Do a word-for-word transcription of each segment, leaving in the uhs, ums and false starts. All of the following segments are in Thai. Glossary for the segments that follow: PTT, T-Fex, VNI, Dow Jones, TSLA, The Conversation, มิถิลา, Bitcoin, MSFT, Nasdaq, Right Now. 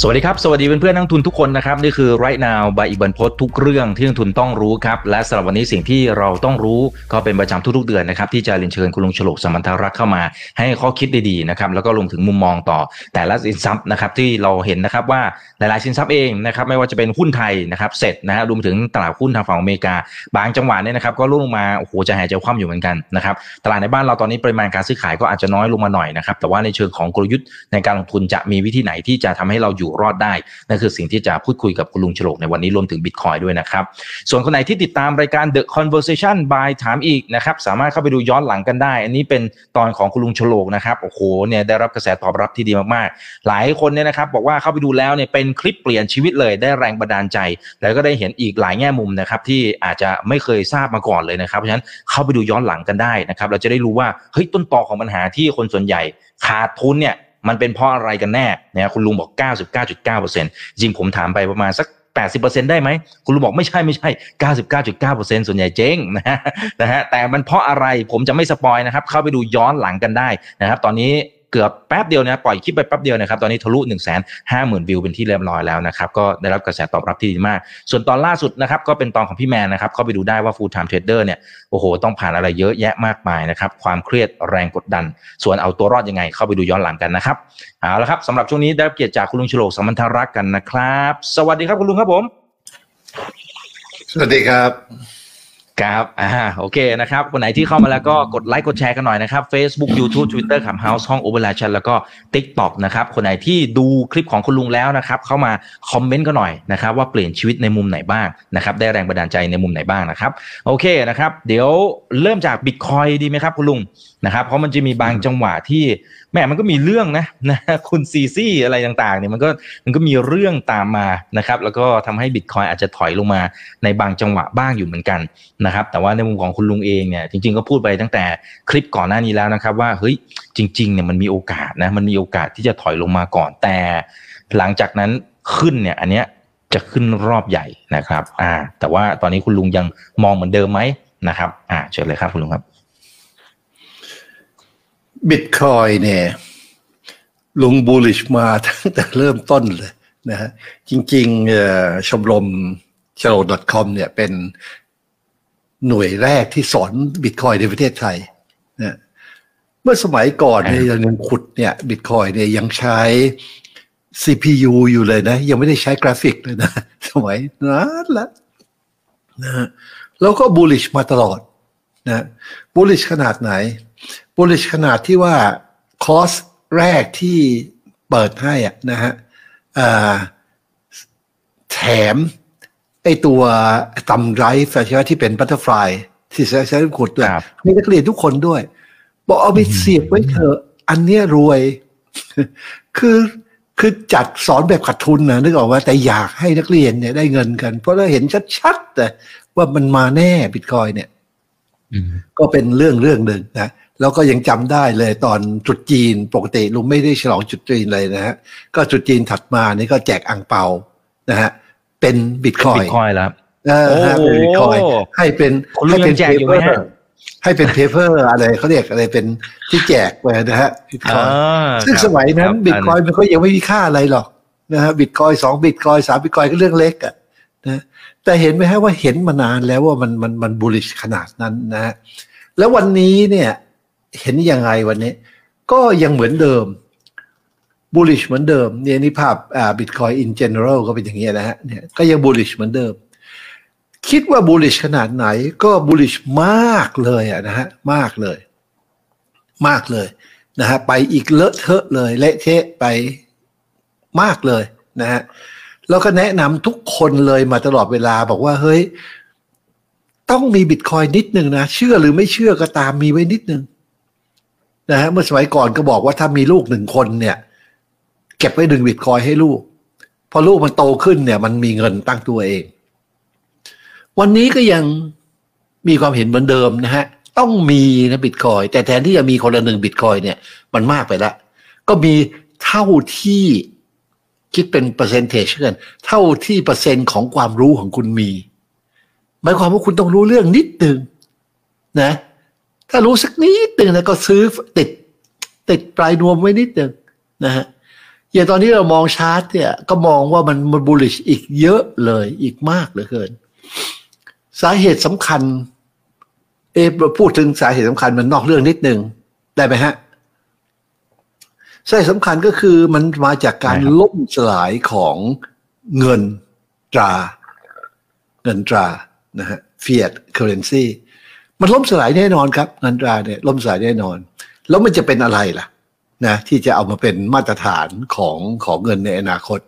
สวัสดีครับสวัสดีเพื่อนๆนักทุนทุกคนนะครับนี่คือ Right Now ใบอิบันพจน์ทุกเรื่องที่นักทุนต้องรู้ครับและสำหรับวันนี้สิ่งที่เราต้องรู้ก็เป็นประจำทุกๆเดือนนะครับที่จะเรียนเชิญคุณลุงฉลกสมันธารักษ์เข้ามาให้ข้อคิดดีๆนะครับแล้วก็ลงถึงมุมมองต่อแต่ละสินทรัพย์นะครับที่เราเห็นนะครับว่าหลายๆสินทรัพย์เองนะครับไม่ว่าจะเป็นหุ้นไทยนะครับเสร็จนะฮะรวมถึงตลาดหุ้นทางฝั่งอเมริกาบางจังหวะเนี่ยนะครับก็ร่วงลงมาโอ้โหจะหายใจคว่ำอยู่เหมือนกันนะครับตลาดในบ้านเราตอนนี้ปริมาณการซื้อขายก็อาจจะน้อยลงมาหน่อยนะครับแต่ว่าในเชิงของกลยุทธ์ในการลงทุนจะมีวิธีไหนที่จะทำให้เรารอดได้นั่นคือสิ่งที่จะพูดคุยกับคุณลุงฉลกในวันนี้รวมถึง Bitcoin ด้วยนะครับส่วนคนไหนที่ติดตามรายการ The Conversation by ถามอีกนะครับสามารถเข้าไปดูย้อนหลังกันได้อันนี้เป็นตอนของคุณลุงฉลกนะครับโอ้โหเนี่ยได้รับกระแสตอบรับที่ดีมากๆหลายคนเนี่ยนะครับบอกว่าเข้าไปดูแล้วเนี่ยเป็นคลิปเปลี่ยนชีวิตเลยได้แรงบันดาลใจแล้วก็ได้เห็นอีกหลายแง่มุมนะครับที่อาจจะไม่เคยทราบมาก่อนเลยนะครับเพราะฉะนั้นเข้าไปดูย้อนหลังกันได้นะครับเราจะได้รู้ว่าเฮ้ยต้นตอของปัญหาที่คนส่วนใหญ่ขาดทุนเนี่ยมันเป็นเพราะอะไรกันแน่นะคุณลุงบอก เก้าสิบเก้าจุดเก้าเปอร์เซ็นต์ จริงผมถามไปประมาณสัก แปดสิบเปอร์เซ็นต์ ได้ไหมคุณลุงบอกไม่ใช่ไม่ใช่ เก้าสิบเก้าจุดเก้าเปอร์เซ็นต์ ส่วนใหญ่เจ๊งนะฮะนะฮะแต่มันเพราะอะไรผมจะไม่สปอยนะครับเข้าไปดูย้อนหลังกันได้นะครับตอนนี้เกือบแป๊บเดียวนะปล่อยคลิปไปแป๊บเดียวนะครับตอนนี้ทะลุ หนึ่งแสนห้าหมื่น วิวเป็นที่เรียบร้อยแล้วนะครับก็ได้รับกระแสตอบรับที่ดีมากส่วนตอนล่าสุดนะครับก็เป็นตอนของพี่แมนนะครับเข้าไปดูได้ว่า full time trader เนี่ยโอ้โหต้องผ่านอะไรเยอะแยะมากมายนะครับความเครียดแรงกดดันส่วนเอาตัวรอดยังไงเข้าไปดูย้อนหลังกันนะครับเอาละครับสำหรับช่วงนี้ได้เกียรติจากคุณลุงฉลกสมันธารักษ์กันนะครับสวัสดีครับคุณลุงครับผมสวัสดีครับครับอ่าโอเคนะครับคนไหนที่เข้ามาแล้วก็กดไลค์กดแชร์กันหน่อยนะครับ Facebook YouTube Twitter ขำ House ห้อง Overreaction แล้วก็ TikTok นะครับคนไหนที่ดูคลิปของคุณลุงแล้วนะครับเข้ามาคอมเมนต์กันหน่อยนะครับว่าเปลี่ยนชีวิตในมุมไหนบ้างนะครับได้แรงบันดาลใจในมุมไหนบ้างนะครับโอเคนะครับเดี๋ยวเริ่มจาก Bitcoin ดีไหมครับคุณลุงนะครับเพราะมันจะมีบางจังหวะที่แม่มันก็มีเรื่องนะนะคุณซีซี่อะไรต่างๆเนี่ยมันก็มันก็มีเรื่องตามมานะครับแล้วก็ทำให้ Bitcoin อาจจะถอยลงมาในบางจังหวะบ้างอยู่เหมือนกันนะครับแต่ว่าในมุมของคุณลุงเองเนี่ยจริงๆก็พูดไปตั้งแต่คลิปก่อนหน้านี้แล้วนะครับว่าเฮ้ยจริงๆเนี่ยมันมีโอกาสนะมันมีโอกาสที่จะถอยลงมาก่อนแต่หลังจากนั้นขึ้นเนี่ยอันเนี้ยจะขึ้นรอบใหญ่นะครับอ่าแต่ว่าตอนนี้คุณลุงยังมองเหมือนเดิมไหมนะครับอ่าเชิญเลยครับคุณลุงครับบิตคอยเนี่ยลุงบูลลิชมาตั้งแต่เริ่มต้นเลยนะฮะจริงๆชมรมฉลก .com เนี่ยเป็นหน่วยแรกที่สอนบิตคอยในประเทศไทยนะเมื่อสมัยก่อนในเรื่องขุดเนี่ยบิตคอยเนี่ยยังใช้ ซี พี ยู อยู่เลยนะยังไม่ได้ใช้กราฟิกเลยนะสมัยนั้นละนะแล้วก็บูลลิชมาตลอดนะบูลลิชขนาดไหนบูลลิชขนาดที่ว่าคอร์สแรกที่เปิดให้อ่ะนะฮะแถมไอตัวตัมไรฟ์ใช่ไหมที่เป็นบัตเตอร์ฟลายที่ใช้ใช้ขุดด้วยมีนักเรียนทุกคนด้วยบอกเอาไปเสียบไว้เถอะอันเนี้ยรวยคือคือจัดสอนแบบขาดทุนนะนึกออกว่าแต่อยากให้นักเรียนเนี่ยได้เงินกันเพราะเราเห็นชัดๆแต่ว่ามันมาแน่บิตคอยเนี่ยก็เป็นเรื่องเรื่องหนึ่งนะแล้วก็ยังจำได้เลยตอนจุดจีนปกติลุงไม่ได้ฉลองจุดจีนเลยนะฮะก็จุดจีนถัดมานี่ก็แจกอั่งเปานะฮะเป็นบิตคอยแล้วเป็นบิตคอยให้เป็นให้เป็นเพเปอร์ให้เป็นเพเปอร์อะไรเขาเรียกอะไรเป็นที่แจกไปนะฮะบิตคอยซึ่งสมัยนั้นบิตคอยมันก็ยังไม่มีค่าอะไรหรอกนะฮะบิตคอยสองบิตคอยสามบิตคอยก็เรื่องเล็กอ่ะนะแต่เห็นไหมฮะว่าเห็นมานานแล้วว่ามันมันมันบูลลิชขนาดนั้นนะฮะแล้ววันนี้เนี่ยเห็นยังไงวันนี้ก็ยังเหมือนเดิมบูลลิชเหมือนเดิมเนี่ยนี่ภาพอ่าบิตคอยน์อินเจเนอรัลก็เป็นอย่างนี้นะฮะเนี่ยก็ยังบูลลิชเหมือนเดิมคิดว่าบูลลิชขนาดไหนก็บูลลิชมากเลยอ่ะนะฮะมากเลยมากเลยนะฮะไปอีกเลอะเทอะเลยเละเทะไปมากเลยนะฮะแล้วก็แนะนำทุกคนเลยมาตลอดเวลาบอกว่าเฮ้ยต้องมีบิตคอยน์นิดนึงนะเชื่อหรือไม่เชื่อก็ตามมีไว้นิดนึงนะฮะเมื่อสมัยก่อนก็บอกว่าถ้ามีลูกหนึ่งคนเนี่ยเก็บไว้หนึ่งบิตคอยให้ลูกพอลูกมันโตขึ้นเนี่ยมันมีเงินตั้งตัวเองวันนี้ก็ยังมีความเห็นเหมือนเดิมนะฮะต้องมีนะบิตคอยแต่แทนที่จะมีคนละหนึ่งบิตคอยเนี่ยมันมากไปละก็มีเท่าที่คิดเป็นเปอร์เซนเทจกันเท่าที่เปอร์เซ็นต์ของความรู้ของคุณมีหมายความว่าคุณต้องรู้เรื่องนิดนึงนะ ถ้ารู้สักนิดหนึ่งนะก็ซื้อติดติดปลายนวมไว้นิดหนึ่งนะฮะอย่างตอนนี้เรามองชาร์ตเนี่ยก็มองว่ามันมันบูลลิชอีกเยอะเลยอีกมากเหลือเกินสาเหตุสำคัญเออพูดถึงสาเหตุสำคัญมันนอกเรื่องนิดหนึ่งได้ไหมฮะสาเหตุสำคัญก็คือมันมาจากการล่มสลายของเงินตราเงินตรานะฮะ Fiat Currency มันล่มสลายแน่นอนครับเงินตราเนี่ยล่มสลายแน่นอนแล้วมันจะเป็นอะไรล่ะนะที่จะเอามาเป็นมาตรฐานของของเงินในอนาคต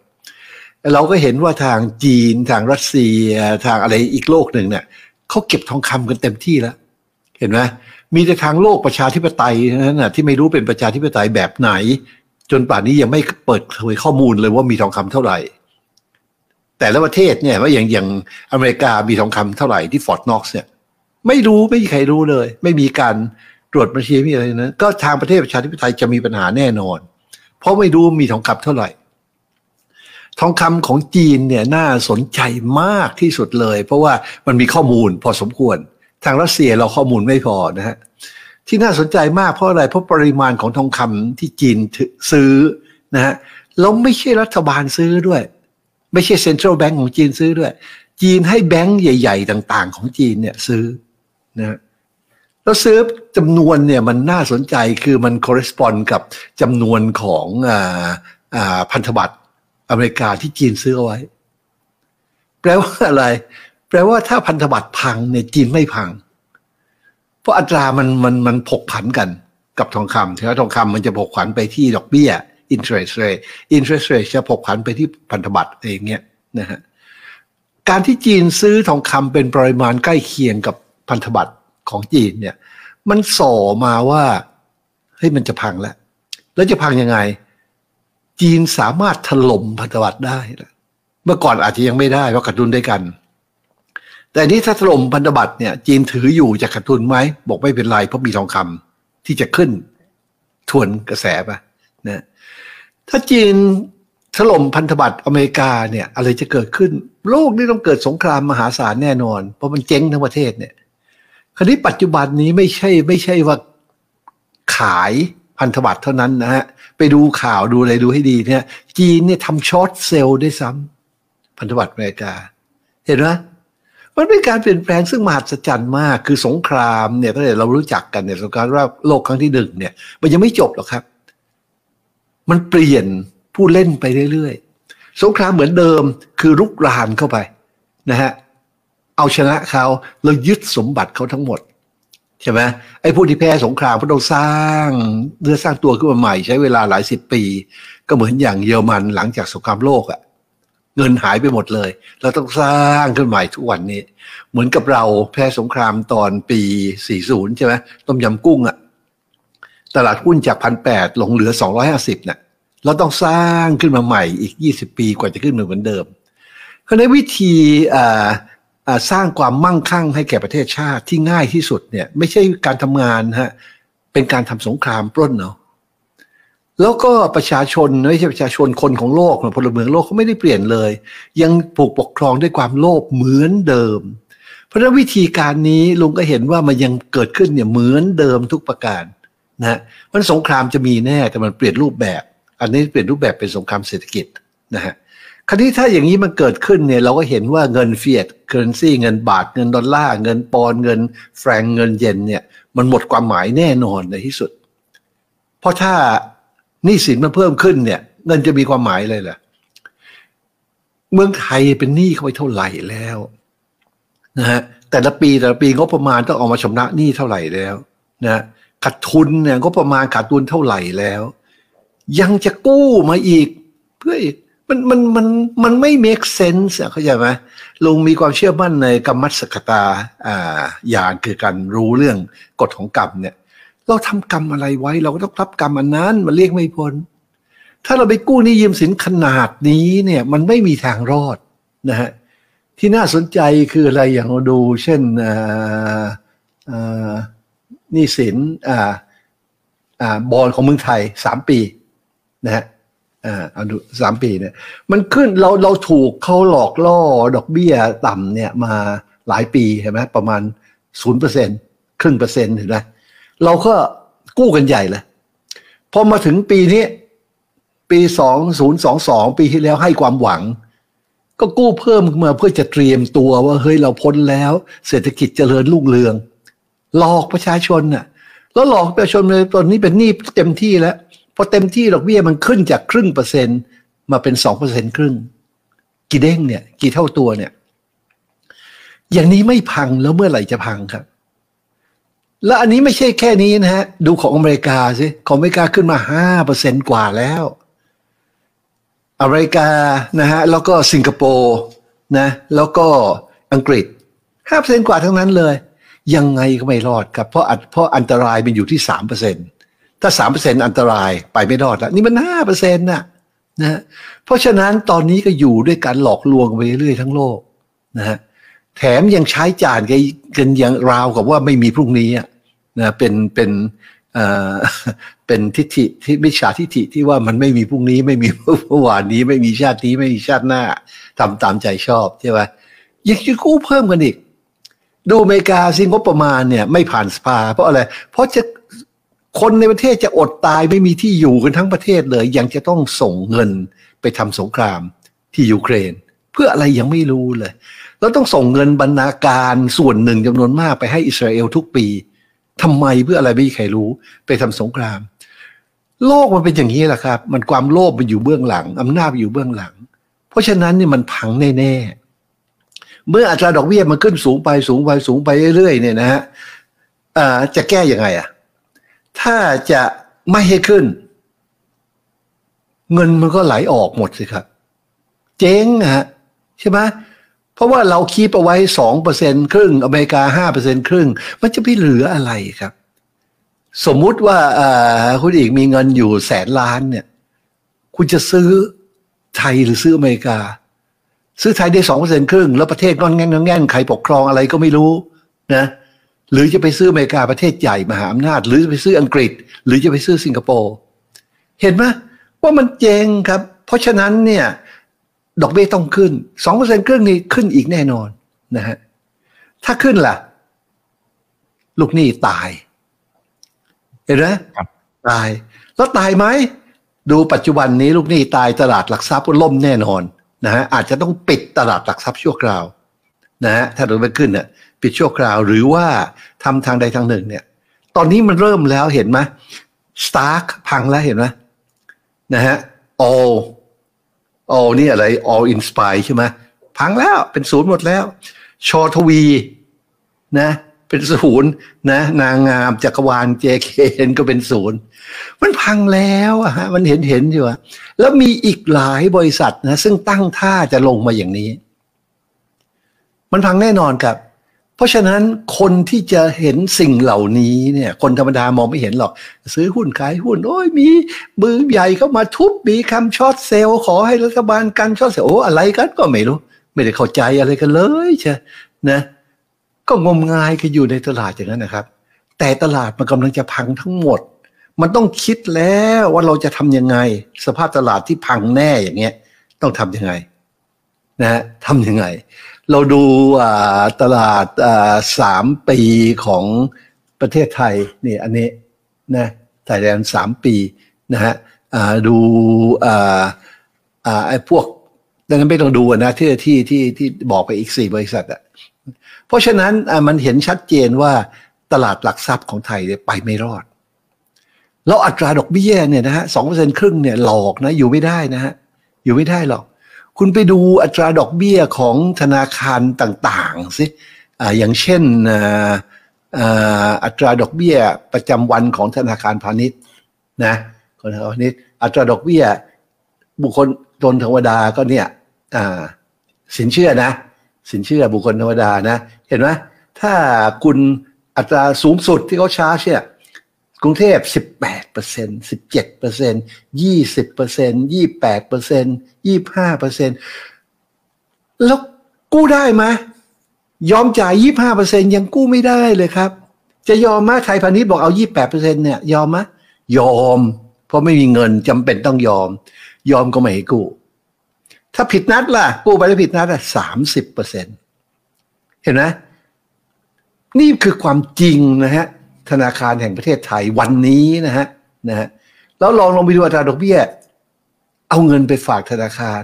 เราก็เห็นว่าทางจีนทางรัสเซียทางอะไรอีกโลกหนึ่งเนี่ยเขาเก็บทองคำกันเต็มที่แล้วเห็นไหมมีแต่ทางโลกประชาธิปไตยนั้นน่ะที่ไม่รู้เป็นประชาธิปไตยแบบไหนจนป่านนี้ยังไม่เปิดเผยข้อมูลเลยว่ามีทองคำเท่าไหร่แต่ละประเทศเนี่ยว่าอย่างอย่างอเมริกามีทองคำเท่าไหร่ที่ฟอร์ตน็อกซ์เนี่ยไม่รู้ไม่มีใครรู้เลยไม่มีการตรวจบัญชีมีอะไรนั้นก็ทางประเทศประชาธิปไตยจะมีปัญหาแน่นอนเพราะไม่รู้มีทองคำเท่าไหร่ทองคำของจีนเนี่ยน่าสนใจมากที่สุดเลยเพราะว่ามันมีข้อมูลพอสมควรทางรัสเซียเราข้อมูลไม่พอนะฮะที่น่าสนใจมากเพราะอะไรเพราะปริมาณของทองคำที่จีนซื้อนะฮะแล้วไม่ใช่รัฐบาลซื้อด้วยไม่ใช่เซ็นทรัลแบงก์ของจีนซื้อด้วยจีนให้แบงก์ใหญ่ๆต่างๆของจีนเนี่ยซื้อนะฮะแล้วซื้อจำนวนเนี่ยมันน่าสนใจคือมัน correspond กับจำนวนของอ่าอ่าพันธบัตรอเมริกาที่จีนซื้อเอาไว้แปลว่าอะไรแปลว่าถ้าพันธบัตรพังเนี่ยจีนไม่พังเพราะอัตรามันมันมันผกผันกันกับทองคำถ้าทองคำมันจะผกผันไปที่ดอกเบี้ย interest rate interest rate จะผกผันไปที่พันธบัตรอะไรอย่างเงี้ยนะฮะการที่จีนซื้อทองคำเป็นปริมาณใกล้เคียงกับพันธบัตรของจีนเนี่ยมันส่อมาว่าเฮ้ยมันจะพังแล้วแล้วจะพังยังไงจีนสามารถถล่มพันธบัตรได้เมื่อก่อนอาจจะยังไม่ได้เพราะขาดทุนด้วยกันแต่นี้ถ้าถล่มพันธบัตรเนี่ยจีนถืออยู่จะขาดทุนไหมบอกไม่เป็นไรเพราะมีทองคำที่จะขึ้นทวนกระแสป่ะนะถ้าจีนถล่มพันธบัตรอเมริกาเนี่ยอะไรจะเกิดขึ้นโลกนี่ต้องเกิดสงครามมหาศาลแน่นอนเพราะมันเจ๊งทั้งประเทศเนี่ยคราวนี้ปัจจุบันนี้ไม่ใช่ไม่ใช่ว่าขายพันธบัตรเท่านั้นนะฮะไปดูข่าวดูอะไรดูให้ดีเนี่ยจีนเนี่ยทำช็อตเซลล์ได้ซ้ำพันธบัตรอเมริกาเห็นไหมมันเป็นการเปลี่ยนแปลงซึ่งมหัศจรรย์มากคือสงครามเนี่ยตั้งแต่เรารู้จักกันเนี่ยสงครามโลกครั้งที่หนึ่งเนี่ยมันยังไม่จบหรอกครับมันเปลี่ยนผู้เล่นไปเรื่อยๆสงครามเหมือนเดิมคือรุกรานเข้าไปนะฮะเอาชนะเขาแล้วยึดสมบัติเขาทั้งหมดใช่ไหมไอ้ผู้ที่แพ้สงครามเขาต้องสร้างเนื้อสร้างตัวขึ้นมาใหม่ใช้เวลาหลายสิบปีก็เหมือนอย่างเยอรมันหลังจากสงครามโลกอะเงินหายไปหมดเลยเราต้องสร้างขึ้นใหม่ทุกวันนี้เหมือนกับเราแพ้สงครามตอนปีสี่สิบใช่ไหมต้มยำกุ้งอะตลาดหุ้นจาก หนึ่งพันแปดร้อย ลงเหลือสองร้อยห้าสิบเนี่ยเราต้องสร้างขึ้นมาใหม่อีกยี่สิบปีกว่าจะขึ้นเหมือนเดิมเพราะในวิธีอ่าสร้างความมั่งคั่งให้แก่ประเทศชาติที่ง่ายที่สุดเนี่ยไม่ใช่การทำงานฮะเป็นการทำสงครามปล้นเนาะแล้วก็ประชาชนไม่ใช่ประชาชนคนของโลกพลเมืองโลกเขาไม่ได้เปลี่ยนเลยยังผูกปกครองด้วยความโลภเหมือนเดิมเพราะฉะนั้นวิธีการนี้ลุงก็เห็นว่ามันยังเกิดขึ้นเนี่ยเหมือนเดิมทุกประการนะเพราะสงครามจะมีแน่แต่มันเปลี่ยนรูปแบบอันนี้เปลี่ยนรูปแบบเป็นสงครามเศรษฐกิจนะฮะคราวนี้ถ้าอย่างนี้มันเกิดขึ้นเนี่ยเราก็เห็นว่าเงินเฟียดเคอร์เรนซีเงินบาทเงินดอลลาร์เงินปอนด์เงินแฟรงก์เงินเยนเนี่ยมันหมดความหมายแน่นอนในที่สุดเพราะถ้าหนี้สินมันเพิ่มขึ้นเนี่ยเงินจะมีความหมายอะไรล่ะเมืองไทยเป็นหนี้เข้าไปเท่าไหร่แล้วนะฮะแต่ละปีแต่ละปีงบประมาณต้องออกมาชำระหนี้เท่าไหร่แล้วนะขาดทุนเนี่ยงบประมาณขาดทุนเท่าไหร่แล้วยังจะกู้มาอีกเพื่ออีกมันมันมันมันไม่ make sense อ่ะเข้าใจไหมลุงมีความเชื่อมั่นในกรรมัสสกตาอ่าอย่างคือการรู้เรื่องกฎของกรรมเนี่ยเราทำกรรมอะไรไว้เราก็ต้องรับกรรมอันนั้นมันเรียกไม่พ้นถ้าเราไปกู้หนี้ยืมสินขนาดนี้เนี่ยมันไม่มีทางรอดนะฮะที่น่าสนใจคืออะไรอย่างเราดูเช่นอ่าอ่าหนี้สินอ่าอ่าบอนด์ของเมืองไทยสามปีนะฮะอ่าเอาดูสามปีเนี่ยมันขึ้นเราเราถูกเขาหลอกล่อดอกเบี้ยต่ำเนี่ยมาหลายปีเห็นไหมประมาณ ศูนย์เปอร์เซ็นต์ ครึ่งเปอร์เซ็นต์เห็นไหม เราก็กู้กันใหญ่เลยพอมาถึงปีนี้ปีสองพันยี่สิบสองปีที่แล้วให้ความหวังก็กู้เพิ่มมาเพื่อจะเตรียมตัวว่าเฮ้ยเราพ้นแล้วเศรษฐกิจเจริญรุ่งเรืองหลอกประชาชนน่ะแล้วหลอกประชาชนเลยตอนนี้เป็นหนี้เต็มที่แล้วพอเต็มที่ดอกเบี้ยมันขึ้นจากครึ่งเปอร์เซ็นต์มาเป็น สองเปอร์เซ็นต์ ครึ่งกี่เด้งเนี่ยกี่เท่าตัวเนี่ยอย่างนี้ไม่พังแล้วเมื่อไหร่จะพังครับและอันนี้ไม่ใช่แค่นี้นะฮะดูของอเมริกาสิของอเมริกาขึ้นมา ห้าเปอร์เซ็นต์ กว่าแล้วอเมริกานะฮะแล้วก็สิงคโปร์นะแล้วก็อังกฤษ ห้าเปอร์เซ็นต์ กว่าทั้งนั้นเลยยังไงก็ไม่รอดครับเพราะอัดเพราะอันตรายมันอยู่ที่ สามเปอร์เซ็นต์ ถ้า สามเปอร์เซ็นต์ อันตรายไปไม่รอดแล้วนี่มัน ห้าเปอร์เซ็นต์ น่ะนะเพราะฉะนั้นตอนนี้ก็อยู่ด้วยการหลอกลวงไปเรื่อยๆทั้งโลกนะฮะแถมยังใช้จ่ายกันอย่างราวกับว่าไม่มีพรุ่งนี้นะเป็นเป็นเอ่อเป็นทิฏฐิที่มิจฉาทิฏฐิที่ว่ามันไม่มีพรุ่งนี้ไม่มีเมื่อวานนี้ไม่มีชาตินี้ไม่มีชาติหน้าทำตามใจชอบใช่ไหมยังจะกู้เพิ่มกันอีกดูอเมริกาซิงบประมาณเนี่ยไม่ผ่านสภาเพราะอะไรเพราะจะคนในประเทศจะอดตายไม่มีที่อยู่กันทั้งประเทศเลยยังจะต้องส่งเงินไปทำสงครามที่ยูเครนเพื่ออะไรยังไม่รู้เลยแล้วต้องส่งเงินบรรณาการส่วนหนึ่งจำนวนมากไปให้อิสราเอลทุกปีทำไมเพื่ออะไรไม่มีใครรู้ไปทำสงครามโลกมันเป็นอย่างนี้แหละครับมันความโลภมันอยู่เบื้องหลังอำนาจอยู่เบื้องหลังเพราะฉะนั้นนี่มันพังแน่ๆเมื่ออัตราดอกเบี้ยมันขึ้นสูงไปสูงไปสูงไปเรื่อยๆเนี่ยนะฮะจะแก้ยังไงอ่ะถ้าจะไม่ให้ขึ้นเงินมันก็ไหลออกหมดสิครับเจ๊งฮะใช่ไหมเพราะว่าเราคีปเอาไว้ สองเปอร์เซ็นต์ ครึ่งอเมริกา ห้าเปอร์เซ็นต์ ครึ่งมันจะไม่เหลืออะไรครับสมมุติว่าคุณเอกมีเงินอยู่แสนล้านเนี่ยคุณจะซื้อไทยหรือซื้ออเมริกาซื้อไทยได้ สองเปอร์เซ็นต์ ครึ่งแล้วประเทศงอนแง่นงอนแง่นใครปกครองอะไรก็ไม่รู้นะหรือจะไปซื้ออเมริกาประเทศใหญ่มหาอำนาจหรือจะไปซื้ออังกฤษหรือจะไปซื้อสิงคโปร์เห็นไหมว่ามันเจ๊งครับเพราะฉะนั้นเนี่ยดอกเบี้ยต้องขึ้น สองเปอร์เซ็นต์ ครึ่งนี้ขึ้นอีกแน่นอนนะฮะถ้าขึ้นล่ะลูกหนี้ตายเห็นไหมตายแล้วตายไหมดูปัจจุบันนี้ลูกหนี้ตายตลาดหลักทรัพย์ก็ล่มแน่นอนนะฮะอาจจะต้องปิดตลาดหลักทรัพย์ชั่วคราวนะฮะถ้าดอกเบี้ยขึ้นเนี่ยปิดชั่วคราวหรือว่าทำทางใดทางหนึ่งเนี่ยตอนนี้มันเริ่มแล้วเห็นไหมสตาร์คพังแล้วเห็นไหมนะฮะโอโอ้นี่อะไร all inspire ใช่ไหมพังแล้วเป็นศูนย์หมดแล้วชอทวีนะเป็นศูนย์นะนางงามจักรวาล เจ เค ก็เป็นศูนย์มันพังแล้วอะฮะมันเห็นเห็นอยู่อะแล้วมีอีกหลายบริษัทนะซึ่งตั้งท่าจะลงมาอย่างนี้มันพังแน่นอนครับเพราะฉะนั้นคนที่จะเห็นสิ่งเหล่านี้เนี่ยคนธรรมดามองไม่เห็นหรอกซื้อหุ้นขายหุ้นโอ้ยมีมือใหญ่เข้ามาทุบมีคำช็อตเซลล์ขอให้รัฐบาลกันช็อตเซลล์โอ้อะไรกันก็ไม่รู้ไม่ได้เข้าใจอะไรกันเลยใช่นะก็งมงายกันอยู่ในตลาดอย่างนั้นนะครับแต่ตลาดมันกำลังจะพังทั้งหมดมันต้องคิดแล้วว่าเราจะทำยังไงสภาพตลาดที่พังแน่อย่างเงี้ยต้องทำยังไงนะทำยังไงเราดูตลาดสามปีของประเทศไทยนี่อันนี้นะไทยแลนด์สามปีนะฮะดูไอ้พวกดังนั้นไม่ต้องดูนะที่ที่ที่ที่บอกไปอีกสี่บริษัทอ่ะเพราะฉะนั้นมันเห็นชัดเจนว่าตลาดหลักทรัพย์ของไทยไปไม่รอดแล้วอัตราดอกเบี้ยเนี่ยนะฮะสองเปอร์เซ็นต์ครึ่งเนี่ยหลอกนะอยู่ไม่ได้นะฮะอยู่ไม่ได้หรอกคุณไปดูอัตราดอกเบี้ยของธนาคารต่างๆสิ อ, อย่างเช่น อ, อ, อัตราดอกเบี้ยประจำวันของธนาคารพาณิชย์นะของธนาคารพาณิชย์อัตราดอกเบี้ยบุคคลธรรมดาก็เนี่ยสินเชื่อนะสินเชื่อบุคคลธรรมดานะเห็นไหมถ้าคุณอัตราสูงสุดที่เขาชาร์จเนี่ยกรุงเทพ สิบแปดเปอร์เซ็นต์ สิบเจ็ดเปอร์เซ็นต์ ยี่สิบเปอร์เซ็นต์ ยี่สิบแปดเปอร์เซ็นต์ ยี่สิบห้าเปอร์เซ็นต์ แล้วกู้ได้ไหมยอมจ่าย ยี่สิบห้าเปอร์เซ็นต์ ยังกู้ไม่ได้เลยครับจะยอมไหมไทยพาณิชย์บอกเอา ยี่สิบแปดเปอร์เซ็นต์ เนี่ยยอมไหมยอมเพราะไม่มีเงินจำเป็นต้องยอมยอมก็ไม่ให้กู้ถ้าผิดนัดล่ะกู้ไปแล้วผิดนัดอ่ะ สามสิบเปอร์เซ็นต์ เห็นไหมนี่คือความจริงนะฮะ ธนาคารแห่งประเทศไทยวันนี้นะฮะนะฮะแล้วลองลงไปดูอัตราดอกเบี้ยเอาเงินไปฝากธนาคาร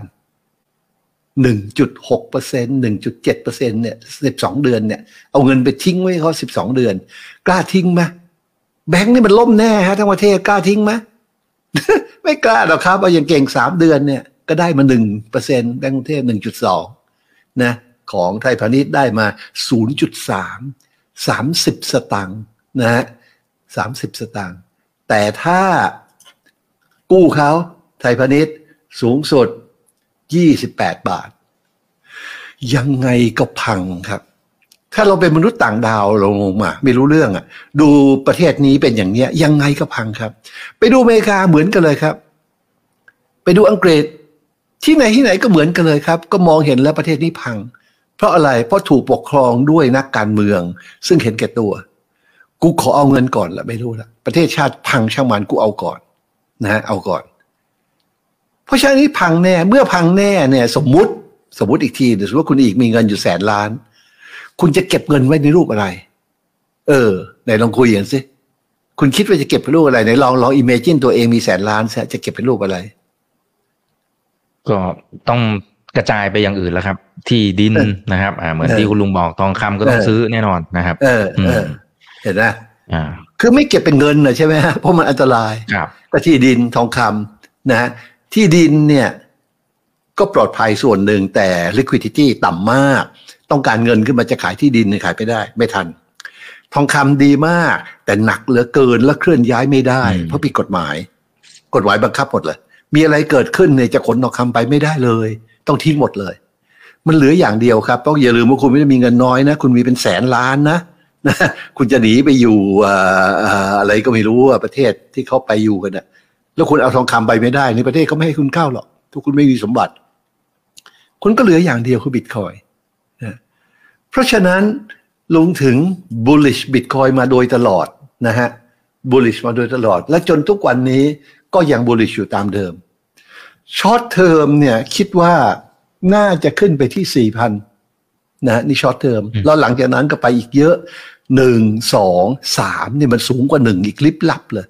หนึ่งจุดหกเปอร์เซ็นต์ หนึ่งจุดเจ็ดเปอร์เซ็นต์ เนี่ยสิบสองเดือนเนี่ยเอาเงินไปทิ้งไว้เขาสิบสองเดือนกล้าทิ้งไหมแบงค์นี่มันล่มแน่ฮะทั้งประเทศกล้าทิ้งไหม ไม่กล้าหรอกครับเอาอย่างเก่งสามเดือนเนี่ยก็ได้มา หนึ่งเปอร์เซ็นต์ แบงค์กรุงเทพ หนึ่งจุดสอง นะของไทยพาณิชย์ได้มา ศูนย์จุดสาม สามสิบสตางค์นะฮะสามสิบสตางค์แต่ถ้ากู้เขาไทยพาณิชย์สูงสุดยี่สิบแปดบาทยังไงก็พังครับถ้าเราเป็นมนุษย์ต่างดาวลงมาไม่รู้เรื่องอ่ะดูประเทศนี้เป็นอย่างเนี้ยยังไงก็พังครับไปดูอเมริกาเหมือนกันเลยครับไปดูอังกฤษที่ไหนที่ไหนก็เหมือนกันเลยครับก็มองเห็นแล้วประเทศนี้พังเพราะอะไรเพราะถูกปกครองด้วยนักการเมืองซึ่งเห็นแก่ตัวกูขอเอาเงินก่อนละไม่รู้ละประเทศชาติพังช่างมันกูเอาก่อนนะฮะเอาก่อนเพราะฉะนั้นพังแน่เมื่อพังแน่เนี่ยสมมุติสมมุติอีกทีเดี๋ยวสมมุติว่าคุณอีกมีเงินอยู่แสนล้านคุณจะเก็บเงินไว้ในรูปอะไรเออไหนลองคุยกันสิคุณคิดว่าจะเก็บเป็นรูปอะไรไหนลองลองอิมเมจินตัวเองมีแสนล้านซะจะเก็บเป็นรูปอะไรก็ต้องกระจายไปอย่างอื่นแล้วครับที่ดินนะครับอ่าเหมือนที่คุณลุงบอกทองคำก็ต้องซื้อแน่นอนนะครับเออเออเห็นไหมอ่าคือไม่เก็บเป็นเงินนะใช่ไหมฮะเพราะมันอันตรายครับแต่ที่ดินทองคำนะฮะที่ดินเนี่ยก็ปลอดภัยส่วนหนึ่งแต่ liquidity ต่ำมากต้องการเงินขึ้นมาจะขายที่ดินขายไปได้ไม่ทันทองคำดีมากแต่หนักเหลือเกินและเคลื่อนย้ายไม่ได้เพราะผิดกฎหมายกฎหมายบังคับหมดเลยมีอะไรเกิดขึ้นเนี่ยจะขนทองคำไปไม่ได้เลยต้องทิ้งหมดเลยมันเหลืออย่างเดียวครับต้องอย่าลืมว่าคุณไม่ได้มีเงินน้อยนะคุณมีเป็นแสนล้านนะนะคุณจะหนีไปอยู่อะไรก็ไม่รู้ประเทศที่เขาไปอยู่กันนะแล้วคุณเอาทองคำไปไม่ได้ในประเทศเขาไม่ให้คุณเข้าหรอกถ้าคุณไม่มีสมบัติคุณก็เหลืออย่างเดียวคือบิตคอยน์นะเพราะฉะนั้นลุงถึง bullish bitcoin มาโดยตลอดนะฮะ bullish มาโดยตลอดและจนทุกวันนี้ก็ยัง bullish อยู่ตามเดิม short term เนี่ยคิดว่าน่าจะขึ้นไปที่ สี่พัน นะนี่ short term แล้วหลังจากนั้นก็ไปอีกเยอะ หนึ่ง สอง สาม นี่มันสูงกว่าหนึ่งอีกลิบลับเลย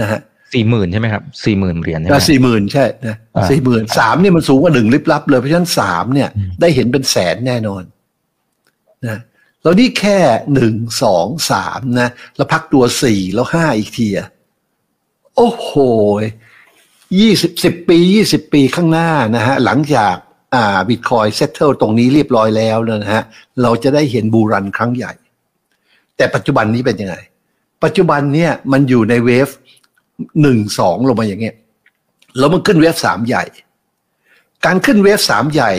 นะฮะสี่หมื่นใช่ไหมครับสี่หมื่นเหรียญใช่ไหมสี่หมื่นใช่นะสี่หมื่นสามเนี่ยมันสูงกว่าหนึ่งลิบลับเลยเพราะฉะนั้นสามเนี่ยได้เห็นเป็นแสนแน่นอนนะแล้วนี่แค่หนึ่งสองสามนะแล้วพักตัวสี่แล้วห้าอีกทีอ่ะโอ้โหยี่สิบสิบปียี่สิบปีข้างหน้านะฮะหลังจากอ่าบิตคอยน์เซตเทิลตรงนี้เรียบร้อยแล้วนะฮะเราจะได้เห็นบูรันครั้งใหญ่แต่ปัจจุบันนี้เป็นยังไงปัจจุบันเนี่ยมันอยู่ในเวฟหนึ่งสองลงมาอย่างเงี้ยแล้วมันขึ้นเวฟสามใหญ่การขึ้นเวฟสามใหญ่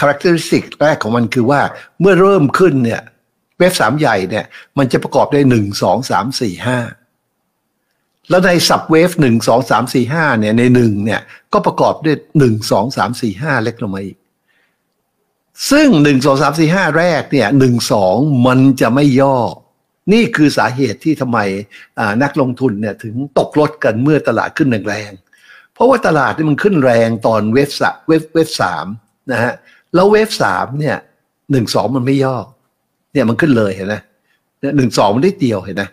characteristic แรกของมันคือว่าเมื่อเริ่มขึ้นเนี่ยเวฟสามใหญ่เนี่ยมันจะประกอบด้วยหนึ่งสองสามสี่ห้าแล้วใน sub wave หนึ่งสองสามสี่ห้าเนี่ยในหนึ่งเนี่ยก็ประกอบด้วยหนึ่งสองสามสี่ห้าเล็กลงมาอีกซึ่งหนึ่งสองสามสี่ห้าแรกเนี่ยหนึ่งสองมันจะไม่ย่อนี่คือสาเหตุที่ทำไมนักลงทุนเนี่ยถึงตกรถกันเมื่อตลาดขึ้นแรงๆเพราะว่าตลาดนี่มันขึ้นแรงตอนเวฟสามเวฟเวฟสามนะฮะแล้วเวฟสามเนี่ยหนึ่งสองมันไม่ย่อเนี่ยมันขึ้นเลยเห็นไหมหนึ่งสองมันได้เดียวเห็นไหม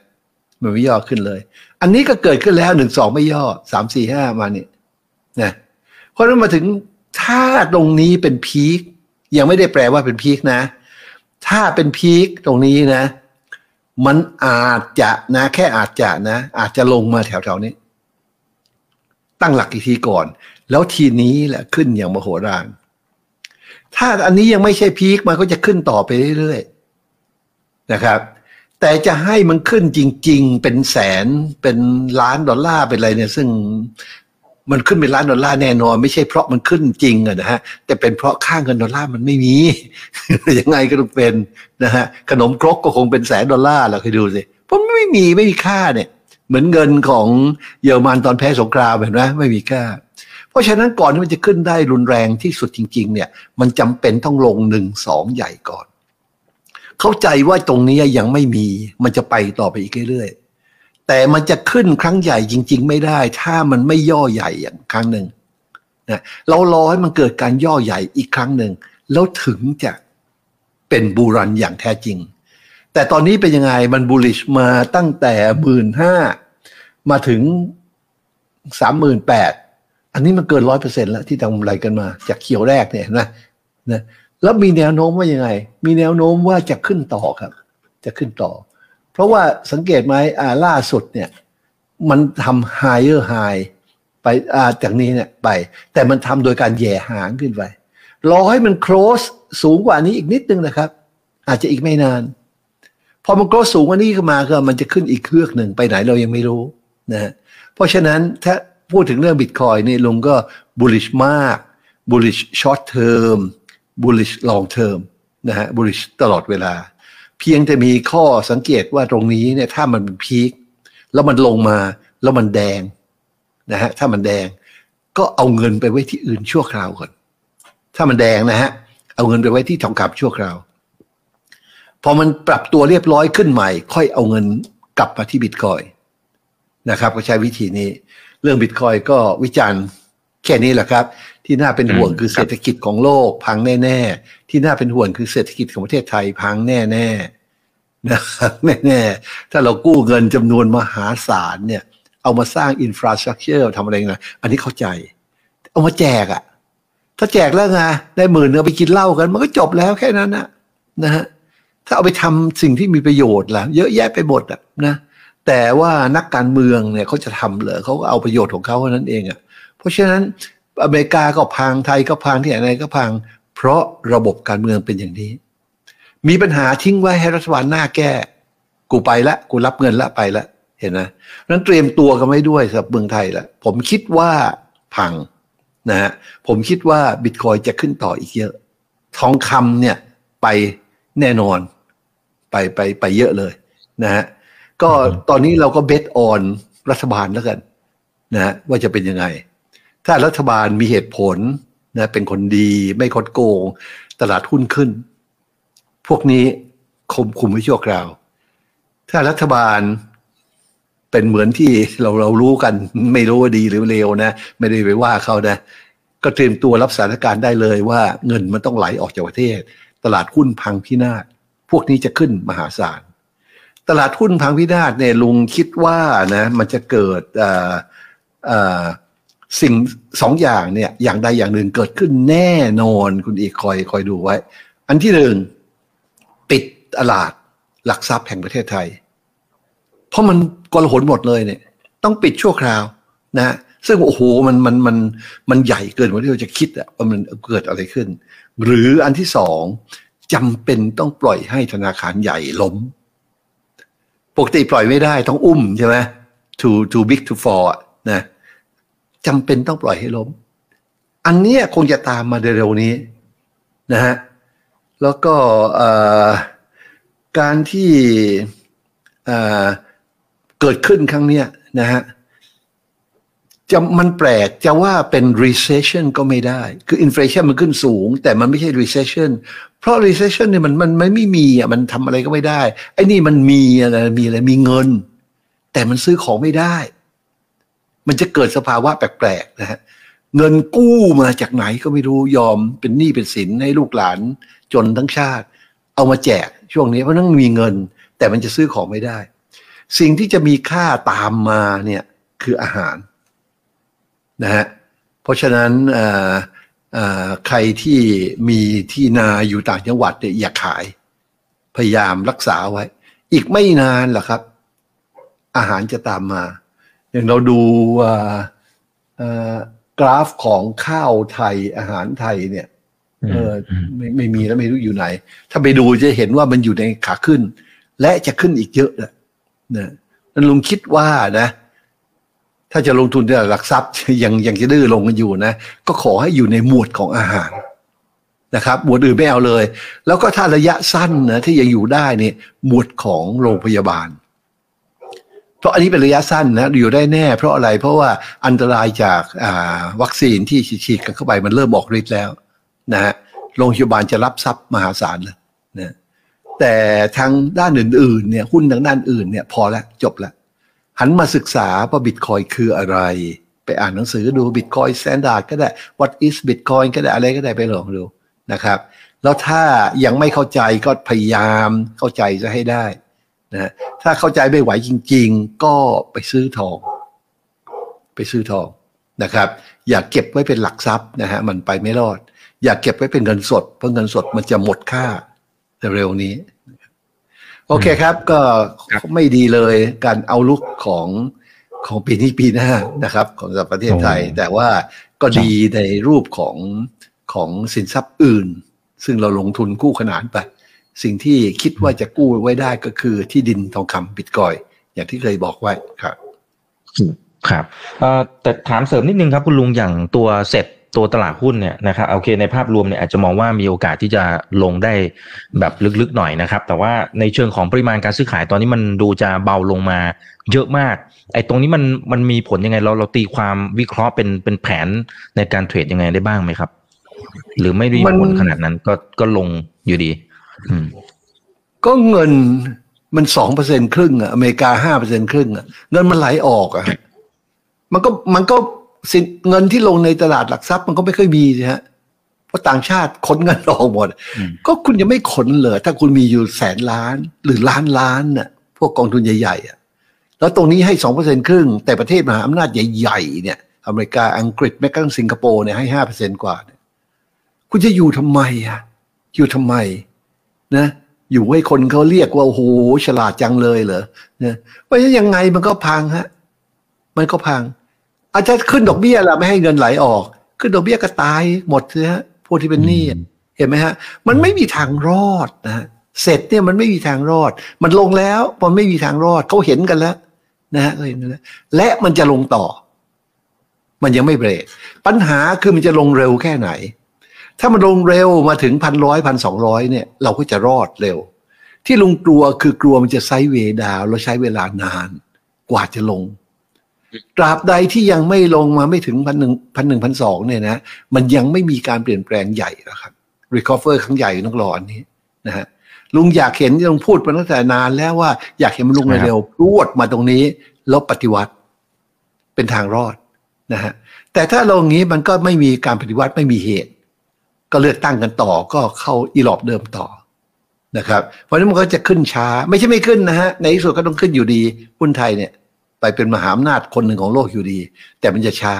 มันไม่ย่อขึ้นเลยอันนี้ก็เกิดขึ้นแล้วหนึ่งสองไม่ย่อสามสี่ห้ามาเนี่ยนะเพราะฉะนั้นมาถึงถ้าตรงนี้เป็นพีคยังไม่ได้แปลว่าเป็นพีคนะถ้าเป็นพีคตรงนี้นะมันอาจจะนะแค่อาจจะนะอาจจะลงมาแถวๆนี้ตั้งหลักอีกทีก่อนแล้วทีนี้แหละขึ้นอย่างมโหฬารถ้าอันนี้ยังไม่ใช่พีคมันก็จะขึ้นต่อไปเรื่อยๆนะครับแต่จะให้มันขึ้นจริงๆเป็นแสนเป็นล้านดอลลาร์เป็นอะไรเนี่ยซึ่งมันขึ้นเป็นล้านดอลลาร์แน่นอนไม่ใช่เพราะมันขึ้นจริงอะนะฮะแต่เป็นเพราะค่าเงินดอลลาร์มันไม่มี ยังไงก็ต้องเป็นนะฮะขนมครกก็คงเป็นแสนดอลลาร์เราเคยดูสิเพราะไม่มีไม่มีค่าเนี่ยเหมือนเงินของเยอรมันตอนแพ้สงครามเห็นไหมไม่มีค่าเพราะฉะนั้นก่อนที่มันจะขึ้นได้รุนแรงที่สุดจริงๆเนี่ยมันจำเป็นต้องลงหนึ่งสองใหญ่ก่อนเข้าใจว่าตรงนี้ยังไม่มีมันจะไปต่อไปอีกเรื่อยๆแต่มันจะขึ้นครั้งใหญ่จริงๆไม่ได้ถ้ามันไม่ย่อใหญ่อย่างครั้งหนึ่งนะเรารอให้มันเกิดการย่อใหญ่อีกครั้งหนึ่งแล้วถึงจะเป็นบูรันอย่างแท้จริง แต่ตอนนี้เป็นยังไงมันบูลลิชมาตั้งแต่ หนึ่งหมื่นห้าพัน มาถึง สามหมื่นแปดพัน อันนี้มันเกิน หนึ่งร้อยเปอร์เซ็นต์ แล้วที่ทำอะไรกันมาจากเขียวแรกเนี่ยนะนะแล้วมีแนวโน้มว่ายังไงมีแนวโน้มว่าจะขึ้นต่อครับจะขึ้นต่อเพราะว่าสังเกตไหมอ่าล่าสุดเนี่ยมันทำ higher high ไปอ่าจากนี้เนี่ยไปแต่มันทำโดยการแย่หางขึ้นไปรอให้มัน close สูงกว่านี้อีกนิดนึงนะครับอาจจะอีกไม่นานพอมัน close สูงกว่านี้ขึ้นมาก็มันจะขึ้นอีกเครื่องหนึ่งไปไหนเรายังไม่รู้นะเพราะฉะนั้นถ้าพูดถึงเรื่อง Bitcoin นี่ลุงก็ bullish มาก bullish short term bullish long term นะฮะ bullish ตลอดเวลาเพียงแต่มีข้อสังเกตว่าตรงนี้เนี่ยถ้ามันเป็นพีคแล้วมันลงมาแล้วมันแดงนะฮะถ้ามันแดงก็เอาเงินไปไว้ที่อื่นชั่วคราวก่อนถ้ามันแดงนะฮะเอาเงินไปไว้ที่ทองคำชั่วคราวพอมันปรับตัวเรียบร้อยขึ้นใหม่ค่อยเอาเงินกลับมาที่บิตคอยน์นะครับก็ใช้วิธีนี้เรื่องบิตคอยน์ก็วิจารณ์แค่นี้แหละครับที่น่าเป็นห่วงคือเศรษฐกิจของโลกพังแน่ๆที่น่าเป็นห่วงคือเศรษฐกิจของประเทศไทยพังแน่ๆนะครับแน่ๆถ้าเรากู้เงินจำนวนมหาศาลเนี่ยเอามาสร้างอินฟราสตรัคเจอร์ทำอะไรนะอันนี้เข้าใจเอามาแจกอ่ะถ้าแจกแล้วไงได้หมื่นเอาไปกินเหล้ากันมันก็จบแล้วแค่นั้นนะนะฮะถ้าเอาไปทำสิ่งที่มีประโยชน์ล่ะเยอะแยะไปหมดอ่ะนะแต่ว่านักการเมืองเนี่ยเขาจะทำเหรอเขาก็เอาประโยชน์ของเขาเท่านั้นเองอ่ะเพราะฉะนั้นอเมริกาก็พังไทยก็พังที่ไหนก็พังเพราะระบบการเมืองเป็นอย่างนี้มีปัญหาทิ้งไว้ให้รัฐบาลหน้าแก้กูไปละกูรับเงินละไปละเห็นนะนั้นเตรียมตัวกันไว้ด้วยสำหรับเมืองไทยละผมคิดว่าพังนะฮะผมคิดว่าบิตคอยน์จะขึ้นต่ออีกเยอะทองคำเนี่ยไปแน่นอนไปไปไปเยอะเลยนะฮะก็ตอนนี้เราก็เบสออนรัฐบาลแล้วกันนะฮะว่าจะเป็นยังไงถ้ารัฐบาลมีเหตุผลนะเป็นคนดีไม่คดโกงตลาดหุ้นขึ้นพวกนี้คุมคุมไว้ชั่วคราวถ้ารัฐบาลเป็นเหมือนที่เราเรารู้กันไม่รู้ว่าดีหรือเลวนะไม่ได้ไปว่าเขานะก็เตรียมตัวรับสถานการณ์ได้เลยว่าเงินมันต้องไหลออกจากประเทศตลาดหุ้นพังพินาศพวกนี้จะขึ้นมหาศาลตลาดหุ้นพังพินาศเนี่ยลุงคิดว่านะมันจะเกิดอ่าอ่าสิ่งสองอย่างเนี่ยอย่างใดอย่างหนึ่งเกิดขึ้นแน่นอนคุณอีกคอยคอยดูไว้อันที่หนึ่งปิดตลาดหลักทรัพย์แห่งประเทศไทยเพราะมันกลหนหมดเลยเนี่ยต้องปิดชั่วคราวนะซึ่งโอ้โหมันมันมันมันใหญ่เกินกว่าที่เราจะคิดอะว่ามันเกิดอะไรขึ้นหรืออันที่สองจำเป็นต้องปล่อยให้ธนาคารใหญ่ล้มปกติปล่อยไม่ได้ต้องอุ้มใช่ไหม too too big to fall นะจำเป็นต้องปล่อยให้ล้มอันนี้คงจะตามมาเร็วๆนี้นะฮะแล้วก็การที่เกิดขึ้นครั้งเนี้ยนะฮะจะมันแปลกจะว่าเป็น recession ก็ไม่ได้คือ inflation มันขึ้นสูงแต่มันไม่ใช่ recession เพราะ recession เนี่ยมันมันไม่มีอ่ะมันทำอะไรก็ไม่ได้ไอ้นี่มันมีอะไรมีอะไรมีเงินแต่มันซื้อของไม่ได้มันจะเกิดสภาวะแปลกๆนะฮะเงินกู้มาจากไหนก็ไม่รู้ยอมเป็นหนี้เป็นสินให้ลูกหลานจนทั้งชาติเอามาแจกช่วงนี้เพราะนั่งมีเงินแต่มันจะซื้อของไม่ได้สิ่งที่จะมีค่าตามมาเนี่ยคืออาหารนะฮะเพราะฉะนั้นใครที่มีที่นาอยู่ต่างจังหวัดเนี่ยอย่าขายพยายามรักษาไว้อีกไม่นานหรอกครับอาหารจะตามมาอย่างเราดูกราฟของข้าวไทยอาหารไทยเนี่ยเออไม่ไม่มีแล้วไม่รู้อยู่ไหนถ้าไปดูจะเห็นว่ามันอยู่ในขาขึ้นและจะขึ้นอีกเยอะนะนะนั้นลุงคิดว่านะถ้าจะลงทุนในหลักทรัพย์ยังยังจะดื้อลงกันอยู่นะก็ขอให้อยู่ในหมวดของอาหารนะครับหมวดอื่นไม่เอาเลยแล้วก็ถ้าระยะสั้นนะที่ยังอยู่ได้เนี่ยหมวดของโรงพยาบาลเพราะอันนี้เป็นระยะสั้นนะอยู่ได้แน่เพราะอะไรเพราะว่าอันตรายจากวัคซีนที่ฉีดกันเข้าไปมันเริ่มออกฤทธิ์แล้วนะฮะโรงพยาบาลจะรับทรัพย์มหาศาลเลยนะแต่ทางด้านอื่นๆเนี่ยหุ้นทางด้านอื่นเนี่ยพอแล้วจบแล้วหันมาศึกษาว่าบิตคอยน์คืออะไรไปอ่านหนังสือดูบิตคอยน์สแตนดาร์ดก็ได้ what is bitcoin ก็ได้อะไรก็ได้ไปลองดู นะครับแล้วถ้ายังไม่เข้าใจก็พยายามเข้าใจจะให้ได้นะถ้าเข้าใจไม่ไหวจริงๆก็ไปซื้อทองไปซื้อทองนะครับอย่าเก็บไว้เป็นหลักทรัพย์นะฮะมันไปไม่รอดอย่าเก็บไว้เป็นเงินสดเพราะเงินสดมันจะหมดค่าเร็วๆนี้โอเคครับก็ไม่ดีเลยการเอาลุกของของปีนี้ปีหน้านะครับของประเทศไทยแต่ว่าก็ดีในรูปของของสินทรัพย์อื่นซึ่งเราลงทุนกู้ขนานไปสิ่งที่คิดว่าจะกู้ไว้ได้ก็คือที่ดินทองคำบิตคอยน์อย่างที่เคยบอกไว้ครับครับแต่ถามเสริมนิดนึงครับคุณลุงอย่างตัวเสร็จตัวตลาดหุ้นเนี่ยนะครับโอเคในภาพรวมเนี่ยอาจจะมองว่ามีโอกาสที่จะลงได้แบบลึกๆหน่อยนะครับแต่ว่าในเชิงของปริมาณการซื้อขายตอนนี้มันดูจะเบาลงมาเยอะมากไอ้ตรงนี้มันมันมีผลยังไงเราเราตีความวิเคราะห์เป็นเป็นแผนในการเทรดยังไงได้บ้างไหมครับหรือไม่มีผลขนาดนั้นก็ก็ลงอยู่ดีก็เงินมัน สองเปอร์เซ็นต์ ครึ่งอ่ะอเมริกา ห้าเปอร์เซ็นต์ ครึ่งอ่ะเงินมันไหลออกอ่ะมันก็มันก็เงินที่ลงในตลาดหลักทรัพย์มันก็ไม่ค่อยมีนะฮะเพราะต่างชาติขนเงินออกหมดก็คุณยังไม่ขนเลยถ้าคุณมีอยู่แสนล้านหรือล้านล้านน่ะพวกกองทุนใหญ่ๆอ่ะแล้วตรงนี้ให้ สองเปอร์เซ็นต์ ครึ่งแต่ประเทศมหาอำนาจใหญ่ๆเนี่ยอเมริกาอังกฤษแม้กระทั่งสิงคโปร์เนี่ยให้ ห้าเปอร์เซ็นต์ กว่าคุณจะอยู่ทำไมอ่ะอยู่ทำไมนะอยู่ให้คนเขาเรียกว่าโอ้โหฉลาดจังเลยเหรอนะเพราะฉะนั้นยังไงมันก็พังฮะมันก็พังอาจจะขึ้นดอกเบี้ยล่ะไม่ให้เงินไหลออกขึ้นดอกเบี้ยก็ตายหมดเลยฮะพวกที่เป็นหนี้เห็นไหมฮะมันไม่มีทางรอดนะฮะเสร็จเนี่ยมันไม่มีทางรอดมันลงแล้วมันไม่มีทางรอดเขาเห็นกันแล้วนะฮะเห็นกันแล้วและมันจะลงต่อมันยังไม่เบรกปัญหาคือมันจะลงเร็วแค่ไหนถ้ามันลงเร็วมาถึงพันร้อยพันสองร้อยเนี่ยเราก็จะรอดเร็วที่ลุงกลัวคือกลัวมันจะไซด์เวย์ดาวน์แล้วใช้เวลานานกว่าจะลงตราบใดที่ยังไม่ลงมาไม่ถึงพันหนึ่งพันหนึ่งพันสองเนี่ยนะมันยังไม่มีการเปลี่ยนแปลงใหญ่นะครับ recover ครั้งใหญ่นักหลอนนี้นะฮะลุงอยากเห็นลุงพูดมาตั้งแต่นานแล้วว่าอยากเห็นมันลงเร็วรวดมาตรงนี้แล้วปฏิวัติเป็นทางรอดนะฮะแต่ถ้าลงงี้มันก็ไม่มีการปฏิวัติไม่มีเหตุก็เลือกตั้งกันต่อก็เข้าอีหลอบเดิมต่อนะครับเพราะนั้นมันก็จะขึ้นช้าไม่ใช่ไม่ขึ้นนะฮะในที่สุดก็ต้องขึ้นอยู่ดีหุ้นไทยเนี่ยไปเป็นมหาอำนาจคนหนึ่งของโลกอยู่ดีแต่มันจะช้า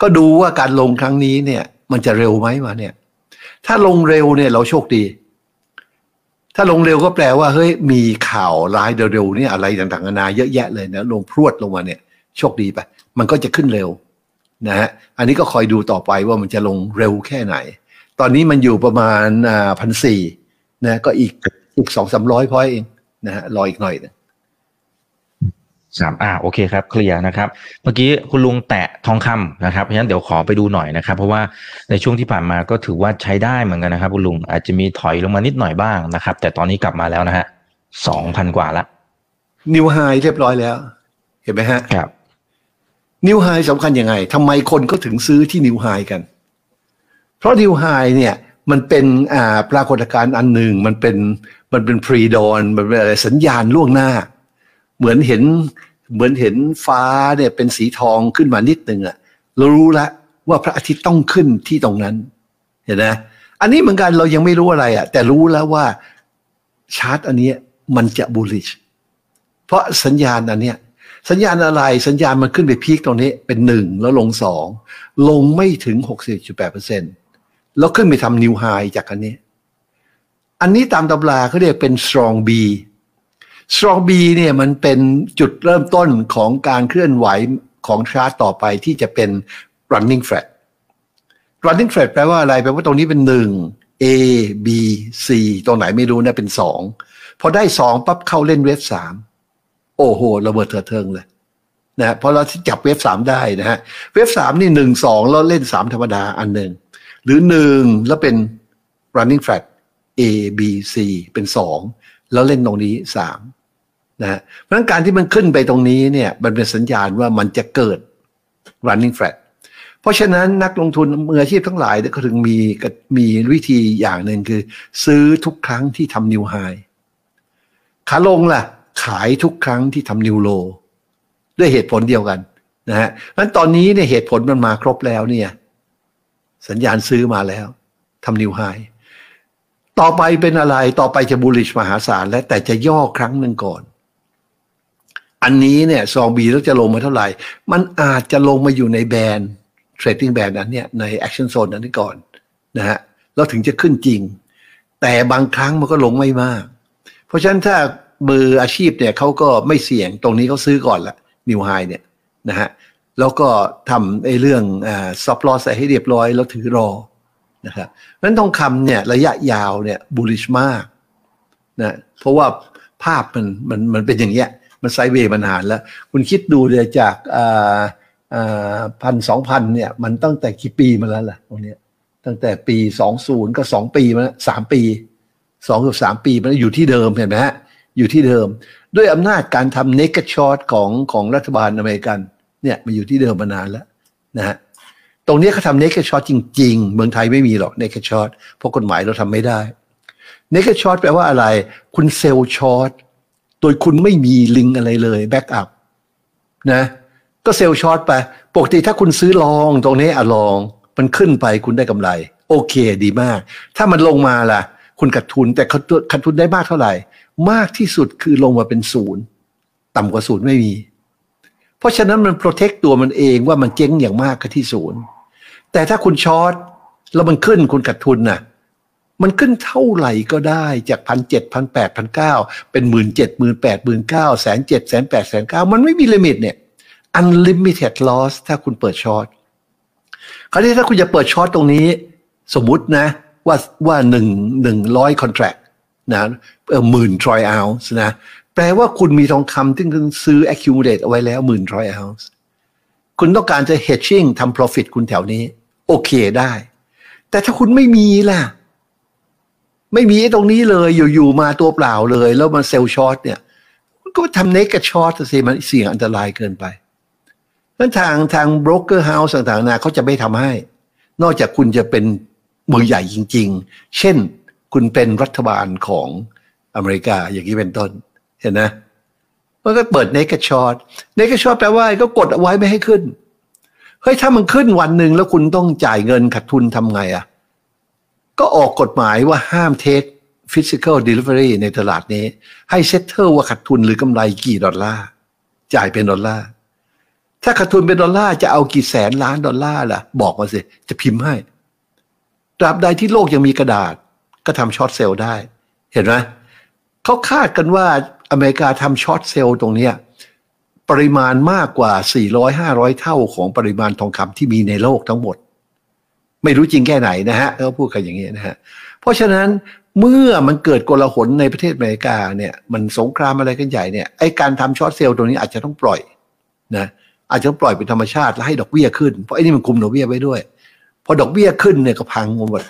ก็ดูว่าการลงครั้งนี้เนี่ยมันจะเร็วไหมวะเนี่ยถ้าลงเร็วเนี่ยเราโชคดีถ้าลงเร็วก็แปลว่าเฮ้ยมีข่าวร้ายเร็วๆเนี่ยอะไรต่างๆนานาเยอะแยะเลยนะลงพรวดลงมาเนี่ยโชคดีไปมันก็จะขึ้นเร็วนะฮะอันนี้ก็คอยดูต่อไปว่ามันจะลงเร็วแค่ไหนตอนนี้มันอยู่ประมาณอ่าพันสี่นะก็อีกอีกสองสามร้อยพอยต์เองนะฮะรออีกหน่อยนะสามอ่าโอเคครับเคลียร์นะครับเมื่อกี้คุณลุงแตะทองคำนะครับเพราะฉะนั้นเดี๋ยวขอไปดูหน่อยนะครับเพราะว่าในช่วงที่ผ่านมาก็ถือว่าใช้ได้เหมือนกันนะครับคุณลุงอาจจะมีถอยลงมานิดหน่อยบ้างนะครับแต่ตอนนี้กลับมาแล้วนะฮะสองพันกว่าละนิวไฮเรียบร้อยแล้วเห็นไหมฮะครับนิวไฮสำคัญยังไงทำไมคนก็ถึงซื้อที่นิวไฮกันเพราะนิวไฮเนี่ยมันเป็นอ่าปรากฏการณ์อันหนึ่งมันเป็นมันเป็นพรีดอนมันเป็นอะไรสัญญาณล่วงหน้าเหมือนเห็นเหมือนเห็นฟ้าเนี่ยเป็นสีทองขึ้นมานิดนึงอ่ะเรารู้แล้วว่าพระอาทิตย์ต้องขึ้นที่ตรงนั้นเห็นไหมอันนี้เหมือนกันเรายังไม่รู้อะไรอ่ะแต่รู้แล้วว่าชาร์ตอันนี้มันจะบูลลิชเพราะสัญญาณอันเนี้ยสัญญาณอะไรสัญญาณมันขึ้นไปพีคตรงนี้เป็นหนึ่งแล้วลงสองลงไม่ถึง หกสิบจุดแปดเปอร์เซ็นต์แล้วขึ้นไปทำนิวไฮจากอันนี้อันนี้ตามตำราเขาเรียกเป็น strong B strong B เนี่ยมันเป็นจุดเริ่มต้นของการเคลื่อนไหวของชาร์ตต่อไปที่จะเป็น running flat running flat แปลว่าอะไรแปลว่าตรงนี้เป็นหนึ่ง A B C ตรงไหนไม่รู้นะเป็นสองพอได้สองปั๊บเข้าเล่นเวฟสามโอ้โหระเบิดเถิดเทิงเลยนะเพราะเราจับเวฟสามได้นะฮะเวฟสามนี่หนึ่ง สองแล้วเล่นสามธรรมดาอันนึงหรือหนึ่งแล้วเป็น running flat A B C เป็นสองแล้วเล่นตรงนี้สามนะฮะเพราะฉะนั้นการที่มันขึ้นไปตรงนี้เนี่ยมันเป็นสัญญาณว่ามันจะเกิด running flat เพราะฉะนั้นนักลงทุนมืออาชีพทั้งหลายก็ถึงมีมีวิธีอย่างหนึ่งคือซื้อทุกครั้งที่ทำ new high ขาลงล่ะขายทุกครั้งที่ทำ new low ด้วยเหตุผลเดียวกันนะฮะงั้นตอนนี้เนี่ยเหตุผลมันมาครบแล้วเนี่ยสัญญาณซื้อมาแล้ว ทำนิวไฮต่อไปเป็นอะไรต่อไปจะบูลลิชมหาศาลและแต่จะย่อครั้งหนึ่งก่อนอันนี้เนี่ยซองบีแล้วจะลงมาเท่าไหร่มันอาจจะลงมาอยู่ในแบนด์เทรดดิ้งแบนด์นั้นเนี่ยในแอคชั่นโซนนั้นก่อนนะฮะแล้วถึงจะขึ้นจริงแต่บางครั้งมันก็ลงไม่มากเพราะฉะนั้นถ้ามืออาชีพเนี่ยเขาก็ไม่เสี่ยงตรงนี้เขาซื้อก่อนละนิวไฮเนี่ยนะฮะแล้วก็ทำไอ้เรื่องซับลอสให้เรียบร้อยแล้วถือรอนะครับนั้นทองคำเนี่ยระยะยาวเนี่ยบูลลิชมากนะเพราะว่าภาพมันมันมันเป็นอย่างเงี้ยมันไซด์เวย์มานานแล้วคุณคิดดูเลยจากอ่าอ่าพันสองพันเนี่ยมันตั้งแต่กี่ปีมาแล้วล่ะตรงเนี้ยตั้งแต่ปีสองศูนย์ก็สองปีมาแล้วสามปีสองกับสามปีมันอยู่ที่เดิมเห็นไหมฮะอยู่ที่เดิมด้วยอำนาจการทำเนกช็อตของของรัฐบาลอเมริกันเนี่ยมันอยู่ที่เดิมมานานแล้วนะฮะตรงนี้เขาทำเนกช็อตจริงๆเมืองไทยไม่มีหรอกเนกช็อตเพราะกฎหมายเราทำไม่ได้เนกช็อตแปลว่าอะไรคุณเซลช็อตโดยคุณไม่มีลิงก์อะไรเลยแบ็กอัพนะก็เซลช็อตไปปกติถ้าคุณซื้อลองตรงนี้อะลองมันขึ้นไปคุณได้กำไรโอเคดีมากถ้ามันลงมาล่ะคุณขาดทุนแต่ขาดทุนได้มากเท่าไหร่มากที่สุดคือลงมาเป็นศูนย์ต่ำกว่าศูนย์ไม่มีเพราะฉะนั้นมันโปรเทคตัวมันเองว่ามันเจ๊งอย่างมากก็ที่ศูนย์แต่ถ้าคุณช็อตแล้วมันขึ้นคุณขาดทุนน่ะมันขึ้นเท่าไหร่ก็ได้จากพันเจ็ดพันแปดพันเก้าเป็นหมื่นเจ็ดหมื่นแปดหมื่นเก้าแสนเจ็ดแสนแปดแสนเก้ามันไม่มีลิมิตเนี่ยอันลิมิเต็ดลอสถ้าคุณเปิดช็อตคราวนี้ถ้าคุณจะเปิดช็อตตรงนี้สมมุตินะว่าว่าหนึ่งหนึ่งร้อยคอนแทรคนะเออหมื่นทรอยเอาส์นะแปลว่าคุณมีทองคำที่คุณซื้อ accumulate เอาไว้แล้วหมื่นทรอยเอาส์คุณต้องการจะ hedging ทำ profit คุณแถวนี้โอเคได้แต่ถ้าคุณไม่มีล่ะไม่มีตรงนี้เลยอยู่ๆมาตัวเปล่าเลยแล้วมันเซลล์ช็อตเนี่ยก็ทำ naked short สิมันเสี่ยงอันตรายเกินไปนั้นทางทาง broker house ต่างๆนะเขาจะไม่ทำให้นอกจากคุณจะเป็นมือใหญ่จริงๆเช่นคุณเป็นรัฐบาลของอเมริกาอย่างนี้เป็นต้นเห็นนะมันก็เปิด naked short naked short แปลว่าก็กดเอาไว้ไม่ให้ขึ้นเฮ้ยถ้ามันขึ้นวันหนึ่งแล้วคุณต้องจ่ายเงินขาดทุนทำไงอ่ะก็ออกกฎหมายว่าห้าม take physical delivery ในตลาดนี้ให้ settle ว่าขาดทุนหรือกำไรกี่ดอลลาร์จ่ายเป็นดอลลาร์ถ้าขาดทุนเป็นดอลลาร์จะเอากี่แสนล้านดอลลาร์ล่ะบอกมาสิจะพิมพ์ให้ตราบใดที่โลกยังมีกระดาษก็ทำช็อตเซลล์ได้เห็นไหมเขาคาดกันว่าอเมริกาทำช็อตเซลล์ตรงนี้ปริมาณมากกว่า สี่ร้อยห้าร้อย เท่าของปริมาณทองคำที่มีในโลกทั้งหมดไม่รู้จริงแค่ไหนนะฮะเขาพูดกันอย่างนี้นะฮะเพราะฉะนั้นเมื่อมันเกิดโกลาหลในประเทศอเมริกาเนี่ยมันสงครามอะไรกันใหญ่เนี่ยไอ้การทำช็อตเซลล์ตรงนี้อาจจะต้องปล่อยนะอาจจะต้องปล่อยเป็นธรรมชาติแล้วให้ดอกเบี้ยขึ้นเพราะไอ้นี่มันคุมดอกเบี้ยไว้ด้วยพอดอกเบี้ยขึ้นเนี่ยก็พังหมด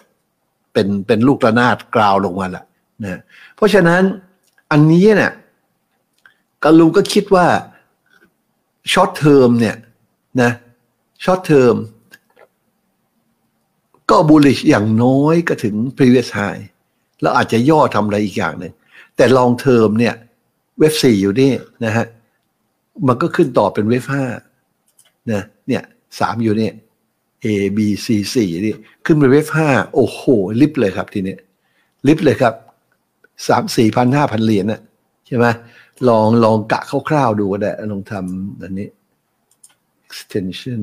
เป็นเป็นลูกระนาดกราวลงมาละนะเพราะฉะนั้นอันนี้เนี่ยกลุงก็คิดว่าช็อตเทอมเนี่ยนะช็อตเทอมก็บูลลิชอย่างน้อยก็ถึง previous high แล้วอาจจะย่อทำอะไรอีกอย่างหนึ่งแต่ลองเทอมเนี่ยเวฟสี่อยู่นี่นะฮะมันก็ขึ้นต่อเป็นเวฟห้านะเนี่ยสามอยู่นี่ A B C สี่นี่ขึ้นเป็นเวฟห้าโอ้โหลิฟเลยครับทีนี้ลิฟเลยครับสามสี่พันห้าพันเหรียญน่ะใช่ไหมลองลองกะคร่าวๆดูก็ได้ลองทำอันนี้ extension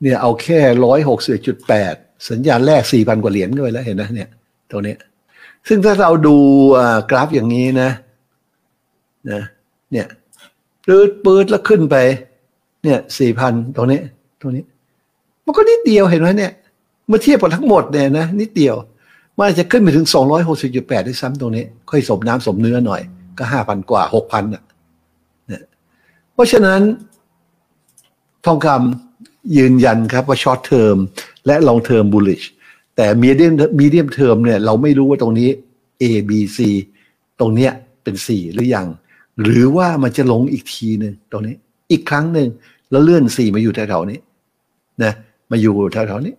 เนี่ยเอาแค่ หนึ่งร้อยหกสิบเอ็ดจุดแปด สัญญาณแรก สี่พัน กว่าเหรียญก็ไปแล้วเห็นนะเนี่ยตรงนี้ซึ่งถ้าเราดูกราฟอย่างนี้นะนะเนี่ยปื๊ดปื๊ดแล้วขึ้นไปเนี่ย สี่พัน ตรงนี้ตรงนี้มันก็นิดเดียวเห็นไหมเนี่ยเมื่อเทียบกับทั้งหมดเนี่ยนะนิดเดียวมันอาจจะขึ้นไปถึง สองร้อยหกสิบจุดแปด ได้ซ้ำตรงนี้ค่อยสมน้ำสมเนื้อหน่อยก็ ห้าพัน กว่า หกพัน น่ะนะเพราะฉะนั้นทองคำยืนยันครับว่าช็อตเทอมและลองเทอมบูลลิชแต่มีเดียมมีเดียมเทอมเนี่ยเราไม่รู้ว่าตรงนี้ A B C ตรงเนี้ยเป็นสี่หรือยังหรือว่ามันจะลงอีกทีนึงตรงนี้อีกครั้งหนึ่งแล้วเลื่อนสี่มาอยู่แถวๆนี้นะมาอยู่แถวๆนี้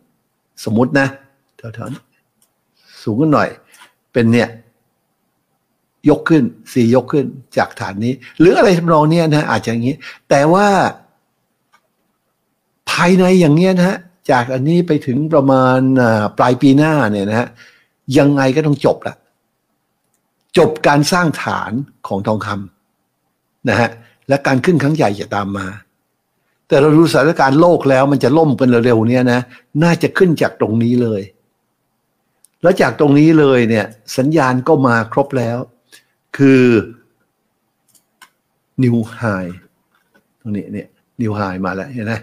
สมมตินะแถวๆนี้สูงขึ้นหน่อยเป็นเนี่ยยกขึ้นสี่ยกขึ้นจากฐานนี้หรืออะไรทำนองเนี้ยนะอาจจะอย่างนี้แต่ว่า ายในอย่างเงี้ยนะฮะจากอันนี้ไปถึงประมาณปลายปีหน้าเนี่ยนะฮะยังไงก็ต้องจบละจบการสร้างฐานของทองคำนะฮะและการขึ้นครั้งใหญ่จะตามมาแต่เราดูสถานการณ์โลกแล้วมันจะล่มกันเร็วๆเนี้ยนะน่าจะขึ้นจากตรงนี้เลยแล้วจากตรงนี้เลยเนี่ยสัญญาณก็มาครบแล้วคือนิวไฮตรงนี้เนี่ยนิวไฮมาแล้วเห็นไหม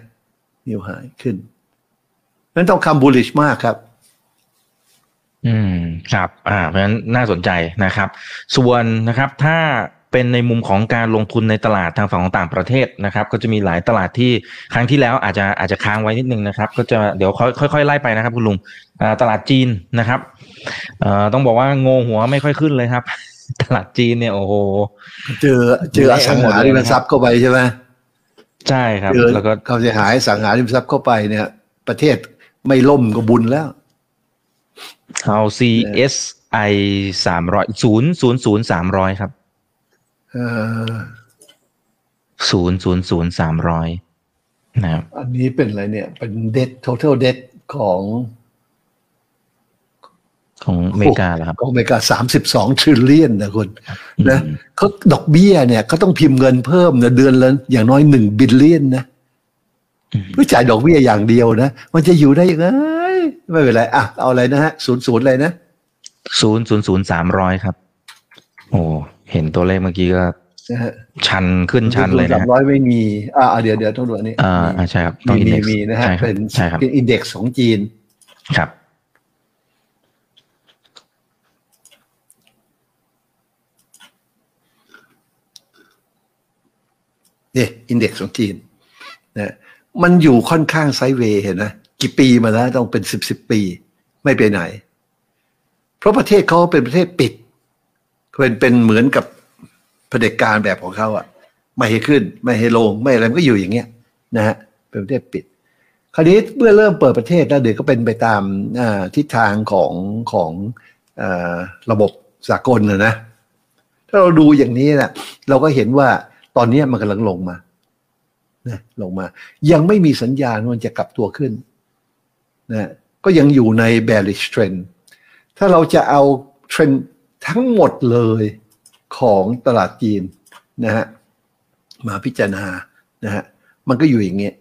นิวไฮขึ้นนั้นต้องคำบูลลิชมากครับอืมครับอ่าเพราะฉะนั้นน่าสนใจนะครับส่วนนะครับถ้าเป็นในมุมของการลงทุนในตลาดทางฝั่งของต่างประเทศนะครับก็จะมีหลายตลาดที่ครั้งที่แล้วอาจจะอาจจะค้างไว้นิดนึงนะครับก็จะเดี๋ยวค่อยๆไล่ไปนะครับคุณลุงตลาดจีนนะครับต้องบอกว่างงหัวไม่ค่อยขึ้นเลยครับตลาดจีนเนี่ยโอ้โหเจอเจออสังหาริมทรัพย์เข้าไปใช่ไหมใช่ครับแล้วก็เขาจะหายสังหาริมทรัพย์เข้าไปเนี่ยประเทศไม่ล่มก็บุญแล้วเอา ซี เอส ไอ สามร้อย ครับเอ่อ สามร้อยนะครับอันนี้เป็นอะไรเนี่ยเป็น debt total debt ของของอเมริกาเหรอครับของอเมริกาสามสิบสอง ทริลเลียนนะคุณนะเขาดอกเบี้ยเนี่ยเขาต้องพิมพ์เงินเพิ่มนะเดือนละอย่างน้อยหนึ่ง บิลเลียนนะเพื่อจ่ายดอกเบี้ยอย่างเดียวนะมันจะอยู่ได้ยังไงไม่เป็นไรอ่ะเอาอะไรนะฮะศูนย์ ศูนย์อะไรนะศูนย์ ศูนย์ ศูนย์ สามร้อยครับโอ้เห็นตัวเลขเมื่อกี้ก็ชันขึ้นชันเลยนะสามร้อยไม่มีอ่าเดี๋ยวเดี๋ยวต้องดูอันนี้อ่าใช่ครับต้องมีมีนะฮะเป็นเป็นอินเด็กซ์ของจีนครับเนี่ยอินเด็กซ์ของจีนนะมันอยู่ค่อนข้างไซด์เวย์เห็นนะกี่ปีมาแล้วต้องเป็นสิบสิบปีไม่ไปไหนเพราะประเทศเขาเป็นประเทศปิดเป็นเป็นเหมือนกับเผด็จการแบบของเขาอ่ะไม่ให้ขึ้นไม่ให้ลงไม่อะไรมันก็อยู่อย่างเงี้ยนะฮะเป็นประเทศปิดคราวนี้เมื่อเริ่มเปิดประเทศแล้วเดี๋ยวก็เป็นไปตามทิศทางของของระบบสากลนะนะถ้าเราดูอย่างนี้นะเราก็เห็นว่าตอนนี้มันกำลังลงมานะลงมายังไม่มีสัญญาณว่ามันจะกลับตัวขึ้นนะก็ยังอยู่ใน bearish trend ถ้าเราจะเอา trendทั้งหมดเลยของตลาดจีนนะฮะมาพิจารณานะฮะมันก็อยู่อย่างเงี้ย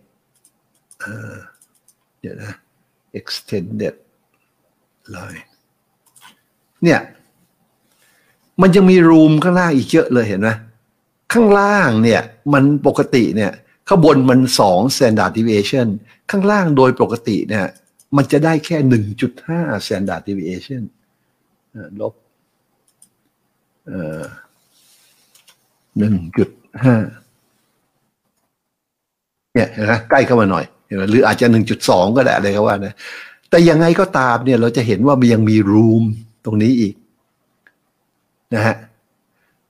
เดี๋ยวนะ extended line เนี่ยมันยังมีรูมข้างล่างอีกเยอะเลยเห็นไหมข้างล่างเนี่ยมันปกติเนี่ยข้างบนมันสอง standard deviation ข้างล่างโดยปกติเนี่ยมันจะได้แค่ หนึ่งจุดห้า standard deviation ลบเอ่อ หนึ่งจุดห้า เนี่ยนะใกล้เข้ามาหน่อยหรืออาจจะ หนึ่งจุดสอง ก็ได้อะไรก็ว่านะแต่ยังไงก็ตามเนี่ยเราจะเห็นว่ามันยังมีรูมตรงนี้อีกนะฮะ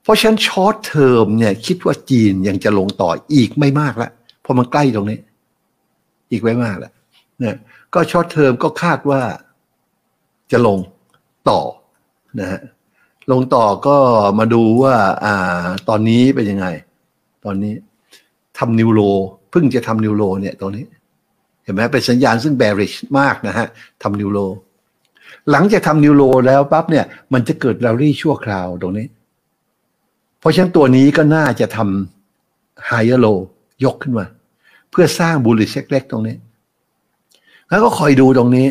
เพราะฉะนั้นช็อตเทอมเนี่ยคิดว่าจีนยังจะลงต่ออีกไม่มากแล้วเพราะมันใกล้ตรงนี้อีกไม่มากแล้วนะก็ช็อตเทอมก็คาดว่าจะลงต่อนะฮะลงต่อก็มาดูว่าอ่าตอนนี้เป็นยังไงตอนนี้ทำนิวโลเพิ่งจะทำนิวโลเนี่ยตอนนี้เห็นไหมเป็นสัญญาณซึ่ง bearish มากนะฮะทำนิวโลหลังจากทำนิวโลแล้วปั๊บเนี่ยมันจะเกิด rally ชั่วคราวตรงนี้เพราะฉะนั้นตัวนี้ก็น่าจะทำ higher low ยกขึ้นมาเพื่อสร้าง bullish เล็กๆตรงนี้แล้วก็คอยดูตรงนี้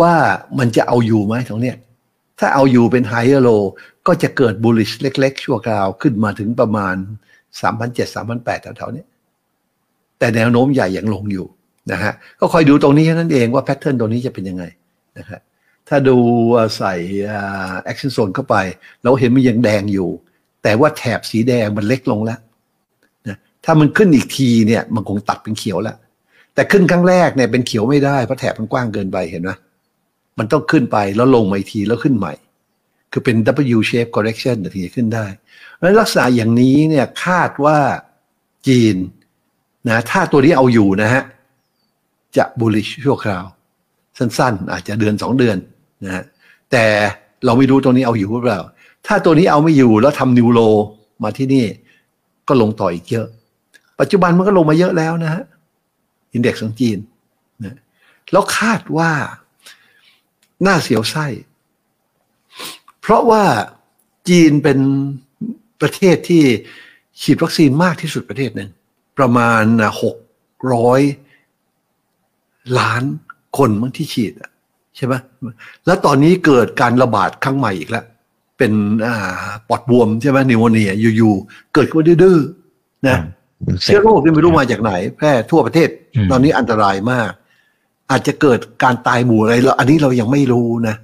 ว่ามันจะเอาอยู่ไหมตรงเนี้ยถ้าเอาอยู่เป็น higher low ก็จะเกิด bullish เล็กๆชั่วคราวขึ้นมาถึงประมาณ สามพันเจ็ดร้อย สามพันแปดร้อย แถวๆนี้แต่แนวโน้มใหญ่ยังลงอยู่นะฮะก็คอยดูตรงนี้แค่นั้นเองว่า pattern ตรงนี้จะเป็นยังไงนะฮะถ้าดูใส่ action zone เข้าไปเราเห็นมันยังแดงอยู่แต่ว่าแถบสีแดงมันเล็กลงแล้วนะถ้ามันขึ้นอีกทีเนี่ยมันคงตัดเป็นเขียวแล้วแต่ขึ้นครั้งแรกเนี่ยเป็นเขียวไม่ได้เพราะแถบมันกว้างเกินไปเห็นไหมมันต้องขึ้นไปแล้วลงมาอีกทีแล้วขึ้นใหม่คือเป็น W shape correction ถึงจะขึ้นได้แล้วลักษณะอย่างนี้เนี่ยคาดว่าจีนนะถ้าตัวนี้เอาอยู่นะฮะจะ bullish ชั่วคราวสั้นๆอาจจะเดือนสองเดือนนะฮะแต่เราไม่รู้ตัวนี้เอาอยู่หรือเปล่าถ้าตัวนี้เอาไม่อยู่แล้วทำนิวโลมาที่นี่ก็ลงต่ออีกเยอะปัจจุบันมันก็ลงมาเยอะแล้วนะฮะอินเด็กซ์ของจีน แล้วคาดว่าน่าเสียวไส้เพราะว่าจีนเป็นประเทศที่ฉีดวัคซีนมากที่สุดประเทศหนึ่งประมาณหกร้อยล้านคนมั้งที่ฉีดใช่ไหมแล้วตอนนี้เกิดการระบาดครั้งใหม่อีกแล้วเป็นปอดบวมใช่ไหมนิวโมเนียอยู่ๆเกิดขึ้นมาดื้อๆนะเชื้อโรคที่ไม่รู้มาจากไหนแพร่ทั่วประเทศตอนนี้อันตรายมากอาจจะเกิดการตายหมู่อะไรเราอันนี้เรายังไม่รู้นะ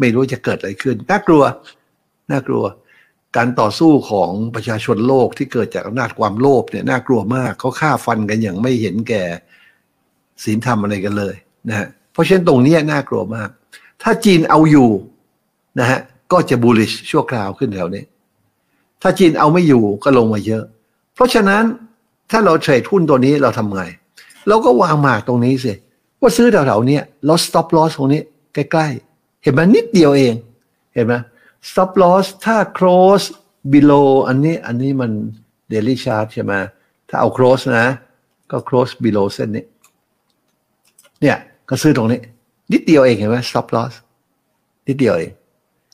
ไม่รู้จะเกิดอะไรขึ้นน่ากลัวน่ากลัวการต่อสู้ของประชาชนโลกที่เกิดจากอำนาจความโลภเนี่ยน่ากลัวมากเขาฆ่าฟันกันอย่างไม่เห็นแก่ศีลธรรมอะไรกันเลยนะฮะเพราะฉะนั้นตรงนี้น่ากลัวมากถ้าจีนเอาอยู่นะฮะก็จะบูลลิชชั่วคราวขึ้นแถวนี้ถ้าจีนเอาไม่อยู่ก็ลงมาเยอะเพราะฉะนั้นถ้าเราเทรดหุ้นตัวนี้เราทำไงเราก็วางหมากตรงนี้สิว่าซื้อแถวๆนี้แล้ว stop loss ตรงนี้ใกล้ๆเห็นไหมนิดเดียวเองเห็นไหม stop loss ถ้า close below อันนี้อันนี้มัน daily chart ใช่ไหมถ้าเอา close นะก็ close below เส้นนี้เนี่ยก็ซื้อตรงนี้นิดเดียวเองเห็นไหม stop loss นิดเดียวเอง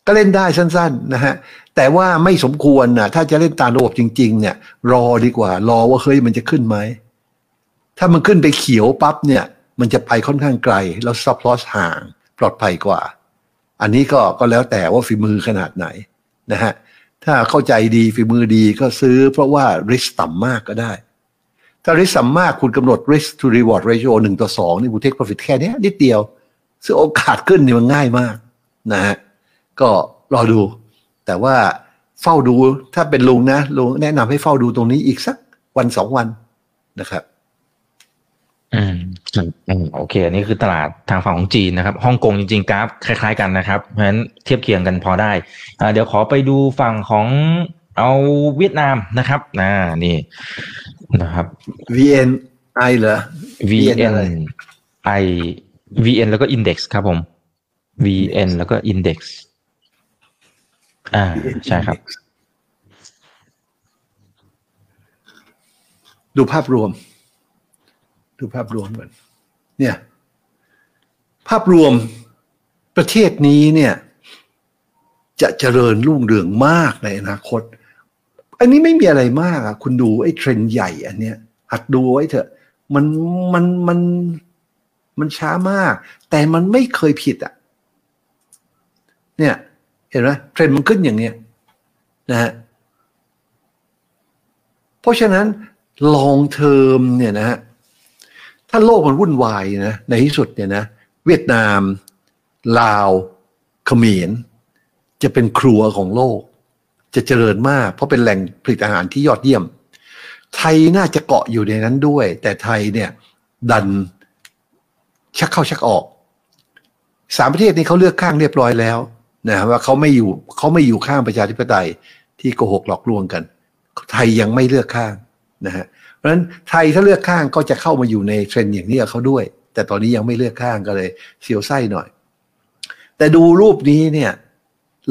ก็เล่นได้สั้นๆนะฮะแต่ว่าไม่สมควรนะถ้าจะเล่นตามระบบจริงๆเนี่ยรอดีกว่ารอว่าเฮ้ยมันจะขึ้นไหมถ้ามันขึ้นไปเขียวปั๊บเนี่ยมันจะไปค่อนข้างไกลแล้วซับลอสห่างปลอดภัยกว่าอันนี้ก็ก็แล้วแต่ว่าฝีมือขนาดไหนนะฮะถ้าเข้าใจดีฝีมือดีก็ซื้อเพราะว่า risk ต่ำมากก็ได้ถ้า risk ต่ำมากคุณกำหนด risk to reward ratio หนึ่งต่อสองนี่คุณ take profit แค่นี้นิดเดียวซึ่งโอกาสขึ้นนี่มันง่ายมากนะฮะก็รอดูแต่ว่าเฝ้าดูถ้าเป็นลุงนะลุงแนะนำให้เฝ้าดูตรงนี้อีกสักวันสองวันนะครับอืมอืมโอเคอันนี้คือตลาดทางฝั่งของจีนนะครับฮ่องกงจริงๆกราฟคล้ายๆกันนะครับเพราะฉะนั้นเทียบเคียงกันพอได้อ่าเดี๋ยวขอไปดูฝั่งของเอาเวียดนามนะครับอ่านี่นะครับ วี เอ็น ไอ เหรอ วี เอ็น ไอ วี เอ็น แล้วก็ Index ครับผมวี เอ็น แล้วก็ Index อ่าใช่ครับดูภาพรวมดูภาพรวมก่อนเนี่ยภาพรวมประเทศนี้เนี่ยจะเจริญรุ่งเรืองมากในอนาคตอันนี้ไม่มีอะไรมากอ่ะคุณดูไอ้เทรนด์ใหญ่อันเนี้ยหัดดูไว้เถอะมันมันมันมันช้ามากแต่มันไม่เคยผิดอ่ะเนี่ยเห็นไหมเทรนด์มันขึ้นอย่างเนี้ยนะฮะเพราะฉะนั้นลองเทอมเนี่ยนะฮะถ้าโลกมันวุ่นวายนะในที่สุดเนี่ยนะเวียดนามลาวเขมรจะเป็นครัวของโลกจะเจริญมากเพราะเป็นแหล่งผลิตอาหารที่ยอดเยี่ยมไทยน่าจะเกาะอยู่ในนั้นด้วยแต่ไทยเนี่ยดันชักเข้าชักออกสามประเทศนี้เขาเลือกข้างเรียบร้อยแล้วนะว่าเขาไม่อยู่เขาไม่อยู่ข้างประชาธิปไตยที่โกหกหลอกลวงกันไทยยังไม่เลือกข้างนะฮะเพราะฉะนั้นไทยถ้าเลือกข้างก็จะเข้ามาอยู่ในเทรนด์อย่างนี้กับเขาด้วยแต่ตอนนี้ยังไม่เลือกข้างก็เลยเสียวไส้หน่อยแต่ดูรูปนี้เนี่ย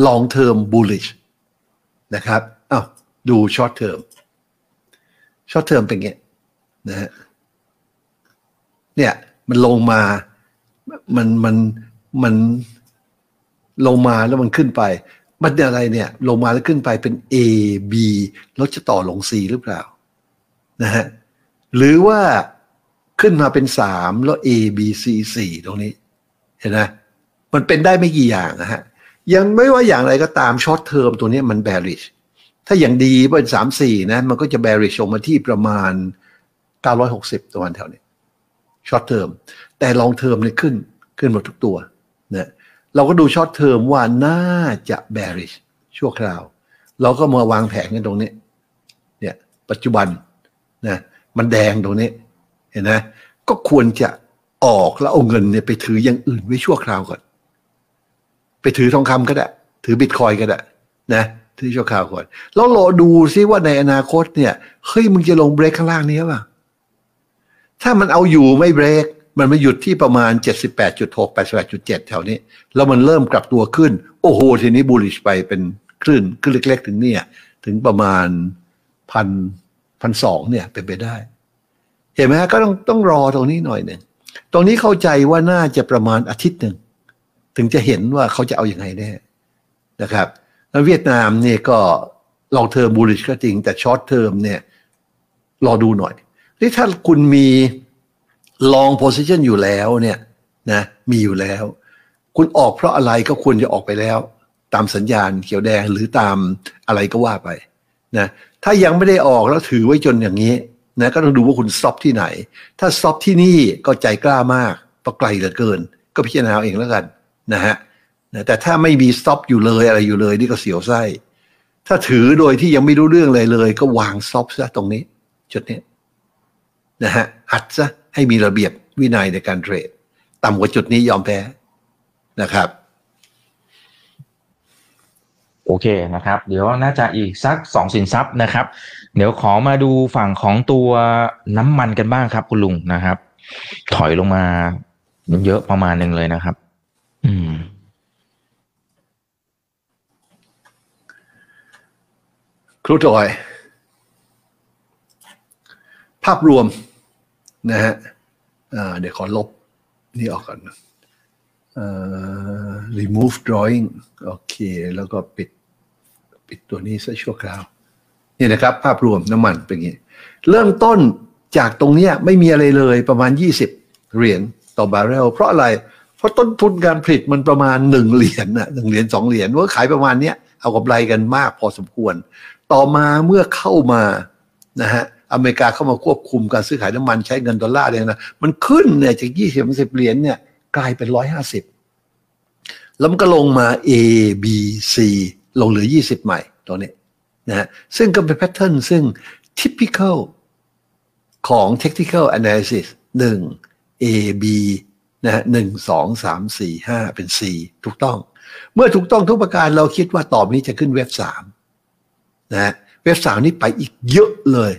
long term bullish นะครับอ้าวดู short term short term เป็นไงนะฮะเนี่ยมันลงมามันมันมันลงมาแล้วมันขึ้นไปมันอะไรเนี่ยลงมาแล้วขึ้นไปเป็น A B แล้วจะต่อลง C หรือเปล่านะฮะหรือว่าขึ้นมาเป็นสามแล้ว A B C สี่ตรงนี้เห็นไหมมันเป็นได้ไม่กี่อย่างนะฮะยังไม่ว่าอย่างไรก็ตามช็อตเทอมตัวนี้มัน bearish ถ้าอย่างดีเป็นสาม สี่นะมันก็จะ bearish ลงมาที่ประมาณเก้าร้อยหกสิบตัวแถวนี้ช็อตเทอมแต่ลองเทอมเนี่ยขึ้นขึ้นหมดทุกตัวนะเราก็ดูช็อตเทอมว่าน่าจะ bearish ชั่วคราวเราก็มาวางแผนกันตรงนี้เนี่ยปัจจุบันนะมันแดงตรงนี้เห็นไหมก็ควรจะออกแล้วเอาเงินเนี่ยไปถืออย่างอื่นไว้ชั่วคราวก่อนไปถือทองคำก็ได้ถือบิตคอยก็ได้นะถือชั่วคราวก่อนแล้วรอดูซิว่าในอนาคตเนี่ยเฮ้ยมึงจะลงเบรกข้างล่างนี้ป่ะถ้ามันเอาอยู่ไม่เบรกมันมาหยุดที่ประมาณ เจ็ดสิบแปดจุดหก แปดสิบแปดจุดเจ็ด แถวนี้แล้วมันเริ่มกลับตัวขึ้นโอ้โหทีนี้บูลลิชไปเป็นคลื่นคลื่นเล็กๆถึงเนี่ยถึงประมาณพันพันสองเนี่ยเป็นไปได้เห็นไหมก็ต้องต้องรอตรงนี้หน่อยหนึ่ง ตรงนี้เข้าใจว่าน่าจะประมาณอาทิตย์หนึ่งถึงจะเห็นว่าเขาจะเอาอย่างไรแน่นะครับแล้วเวียดนามเนี่ยก็ลองเทอมบูลลิชก็จริงแต่ช็อตเทอมเนี่ยรอดูหน่อยนี่ถ้าคุณมีลองโพซิชันอยู่แล้วเนี่ยนะมีอยู่แล้วคุณออกเพราะอะไรก็ควรจะออกไปแล้วตามสัญญาณเขียวแดงหรือตามอะไรก็ว่าไปนะถ้ายังไม่ได้ออกแล้วถือไว้จนอย่างนี้นะก็ต้องดูว่าคุณซอฟที่ไหนถ้าซอฟที่นี่ก็ใจกล้ามากเพราะไกลเหลือเกินก็พิจารณาเองแล้วกันนะฮะแต่ถ้าไม่มีซอฟอยู่เลยอะไรอยู่เลยนี่ก็เสียวไส้ถ้าถือโดยที่ยังไม่รู้เรื่องเลยเลยก็วางซอฟซะตรงนี้จุดนี้นะฮะหัดซะให้มีระเบียบวินัยในการเทรดต่ำกว่าจุดนี้ยอมแพ้นะครับโอเคนะครับเดี๋ยวน่าจะอีกสักสองสินทรัพย์นะครับเดี๋ยวขอมาดูฝั่งของตัวน้ำมันกันบ้างครับคุณลุงนะครับถอยลงมาเยอะประมาณหนึ่งเลยนะครับอืมครูดอยภาพรวมนะฮะเดี๋ยวขอลบนี่ออกก่อนUh, remove drawing โอเคแล้วก็ปิดปิดตัวนี้ซะชั่วคราวนี่นะครับภาพรวมน้ำมันเป็นอย่างนี้เริ่มต้นจากตรงนี้ไม่มีอะไรเลยประมาณยี่สิบเหรียญต่อบาร์เรลเพราะอะไรเพราะต้นทุนการผลิตมันประมาณหนึ่งเหรียญน่ะหนึ่งเหรียญสองเหรียญว่าขายประมาณเนี้ยเอากำไรกันมากพอสมควรต่อมาเมื่อเข้ามานะฮะอเมริกาเข้ามาควบคุมการซื้อขายน้ำมันใช้เงินดอลลาร์เนี่ยนะมันขึ้นเนี่ยจากยี่สิบเป็นสิบเหรียญเนี่ยกลายเป็นหนึ่งร้อยห้าสิบแล้วมันก็ลงมา A B C ลงเหลือยี่สิบใหม่ตอนนี้นะฮะซึ่งก็เป็นแพทเทิร์นซึ่ง typical ของ technical analysis หนึ่ง A B นะฮะหนึ่ง สอง สาม สี่ ห้าเป็น C ถูกต้องเมื่อถูกต้องทุกประการเราคิดว่าต่อไปนี้จะขึ้นเว็บสามนะฮะเว็บสามนี้ไปอีกเยอะเลย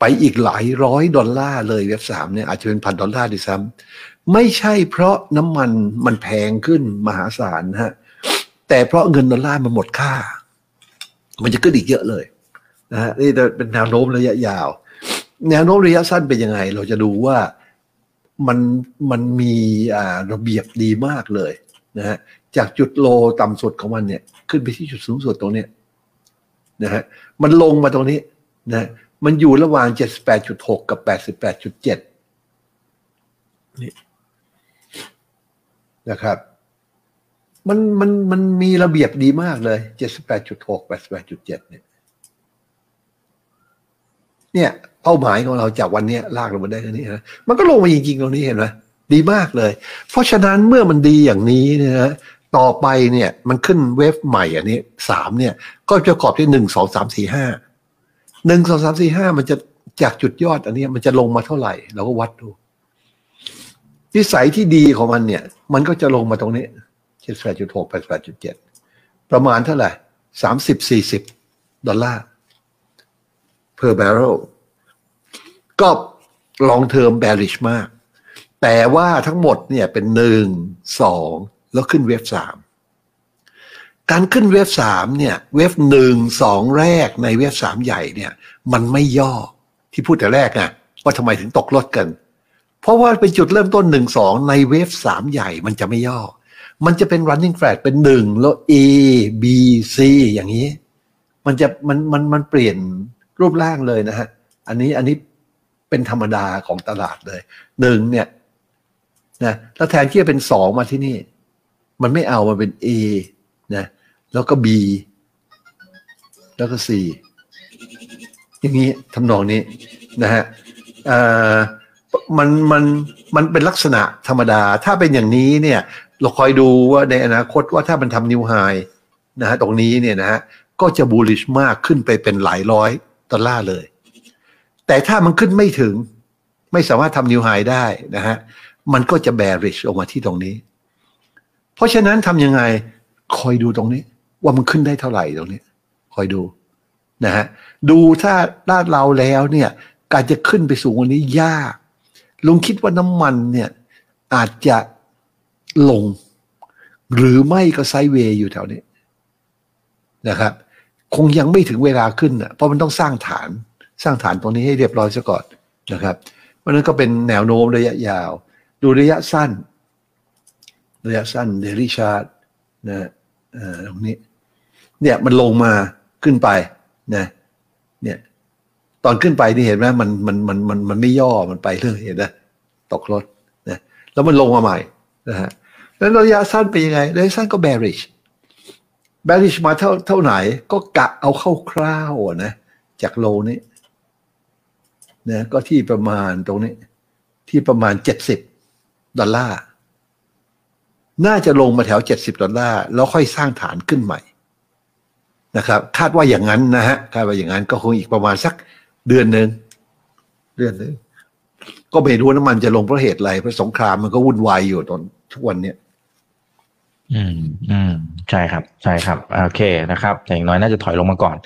ไปอีกหลายร้อยดอลลาร์เลยเว็บสามเนี่ยอาจจะเป็นพันดอลลาร์ด้วยซ้ำไม่ใช่เพราะน้ำมันมันแพงขึ้นมหาศาลฮะแต่เพราะเงินดอลลาร์มันหมดค่ามันจะขึ้นอีกเยอะเลยนะฮะนี่เป็นแนวโน้มระยะยาวแนวโน้มระยะสั้นเป็นยังไงเราจะดูว่ามันมันมีอ่าระเบียบดีมากเลยนะฮะจากจุดโลต่ำสุดของมันเนี่ยขึ้นไปที่จุดสูงสุดตรงนี้นะฮะมันลงมาตรงนี้นะมันอยู่ระหว่าง เจ็ดสิบแปดจุดหก กับ แปดสิบแปดจุดเจ็ด นี่นะครับมันมันมันมีระเบียบดีมากเลย เจ็ดสิบแปดจุดหก แปดสิบแปดจุดเจ็ด เนี่ยเนี่ยเป้าหมายของเราจากวันนี้ลากลงมาได้แค่นี้นะมันก็ลงมาจริงๆตรงนี้เห็นไหมดีมากเลยเพราะฉะนั้นเมื่อมันดีอย่างนี้นะฮะต่อไปเนี่ยมันขึ้นเวฟใหม่อันนี้สามเนี่ยก็จะประกอบด้วยหนึ่ง สอง สาม สี่ ห้าหนึ่งสองสามสี่ห้ามันจะจากจุดยอดอันนี้มันจะลงมาเท่าไหร่เราก็วัดดูนิสัยที่ดีของมันเนี่ยมันก็จะลงมาตรงนี้เจ็ดแปดจุดหกแปดแปดจุดเจ็ดประมาณเท่าไหร่สามสิบสี่สิบดอลลาร์ per barrel ก็ลองเทอม bearish มากแต่ว่าทั้งหมดเนี่ยเป็นหนึ่งสองแล้วขึ้นเวฟสามการขึ้นเวฟสามเนี่ยเวฟหนึ่ง สองแรกในเวฟสามใหญ่เนี่ยมันไม่ย่อที่พูดแต่แรกนะว่าทำไมถึงตกลดกันเพราะว่าเป็นจุดเริ่มต้นหนึ่ง สองในเวฟสามใหญ่มันจะไม่ย่อมันจะเป็น running flat เป็นหนึ่งแล้ว A B C อย่างนี้มันจะมันมันมันเปลี่ยนรูปร่างเลยนะฮะอันนี้อันนี้เป็นธรรมดาของตลาดเลยหนึ่งเนี่ยนะแล้วแทนที่จะเป็นสองมาที่นี่มันไม่เอามันเป็น A นะแล้วก็ B แล้วก็ C อย่างนี้ทำนองนี้นะฮะมันมันมันเป็นลักษณะธรรมดาถ้าเป็นอย่างนี้เนี่ยเราคอยดูว่าในอนาคตว่าถ้ามันทำนิวไฮนะฮะตรงนี้เนี่ยนะฮะก็จะบูลลิชมากขึ้นไปเป็นหลายร้อยดอลลาร์เลยแต่ถ้ามันขึ้นไม่ถึงไม่สามารถทำนิวไฮได้นะฮะมันก็จะแบริชออกมาที่ตรงนี้เพราะฉะนั้นทำยังไงคอยดูตรงนี้ว่ามันขึ้นได้เท่าไหร่ตรงนี้คอยดูนะฮะดูถ้าลาดเราแล้วเนี่ยการจะขึ้นไปสูงกว่านี้ยากลุงคิดว่าน้ำมันเนี่ยอาจจะลงหรือไม่ก็ไซด์เวย์อยู่แถวนี้นะครับคงยังไม่ถึงเวลาขึ้นอ่ะเพราะมันต้องสร้างฐานสร้างฐานตรงนี้ให้เรียบร้อยซะก่อนนะครับเพราะนั้นก็เป็นแนวโน้มระยะยาว ดูระยะสั้นระยะสั้น Daily Chart นะตรงนี้เนี่ยมันลงมาขึ้นไปนะเนี่ยตอนขึ้นไปนี่เห็นไหมมันมันมันมันมันไม่ย่อมันไปเรื่อยเห็นนะตกรถนะแล้วมันลงมาใหม่นะฮะแล้วระยะสั้นเป็นยังไงระยะสั้นก็ bearish bearish มาเท่าเท่าไหนก็กะเอาเข้าคร่าวๆนะจากโลนี้นะก็ที่ประมาณตรงนี้ที่ประมาณเจ็ดสิบดอลลาร์น่าจะลงมาแถวเจ็ดสิบดอลลาร์แล้วค่อยสร้างฐานขึ้นใหม่นะครับคาดว่าอย่างนั้นนะฮะคาดว่าอย่างนั้นก็คงอีกประมาณสักเดือนหนึ่งเดือนหนึ่งก็ไม่รู้น้ำมันจะลงเพราะเหตุอะไรเพราะสงครามมันก็วุ่นวายอยู่ตอนทุกวันเนี้ยอืมอืมใช่ครับใช่ครับโอเคนะครับแต่อย่างน้อยน่าจะถอยลงมาก่อน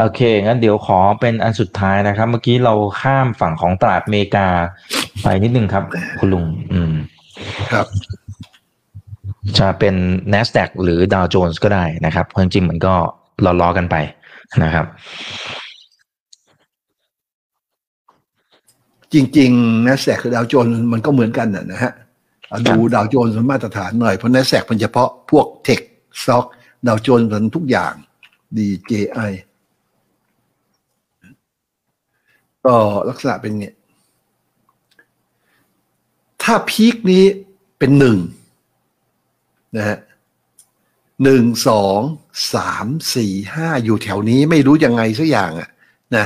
โอเคงั้นเดี๋ยวขอเป็นอันสุดท้ายนะครับเมื่อกี้เราข้ามฝั่งของตลาดอเมริกาไปนิดนึงครับคุณลุงอืมครับจะเป็น Nasdaq หรือ Dow Jones ก็ได้นะครับจริงๆมันก็ล้อๆกันไปนะครับจริงๆ Nasdaq กับ Dow Jones มันก็เหมือนกันนะนะฮะดูดาวโจนส์มันมาตรฐานหน่อยเพราะ Nasdaq มันเฉพาะพวก Tech Stock ดาวโจนส์มันทุกอย่าง ดี เจ ไอ ก็ลักษณะเป็นเนี่ยถ้าพีคนี้เป็นหนึ่ง นะฮะหนึ่ง สอง สาม สี่ ห้าอยู่แถวนี้ไม่รู้ยังไงสักอย่างอ่ะนะ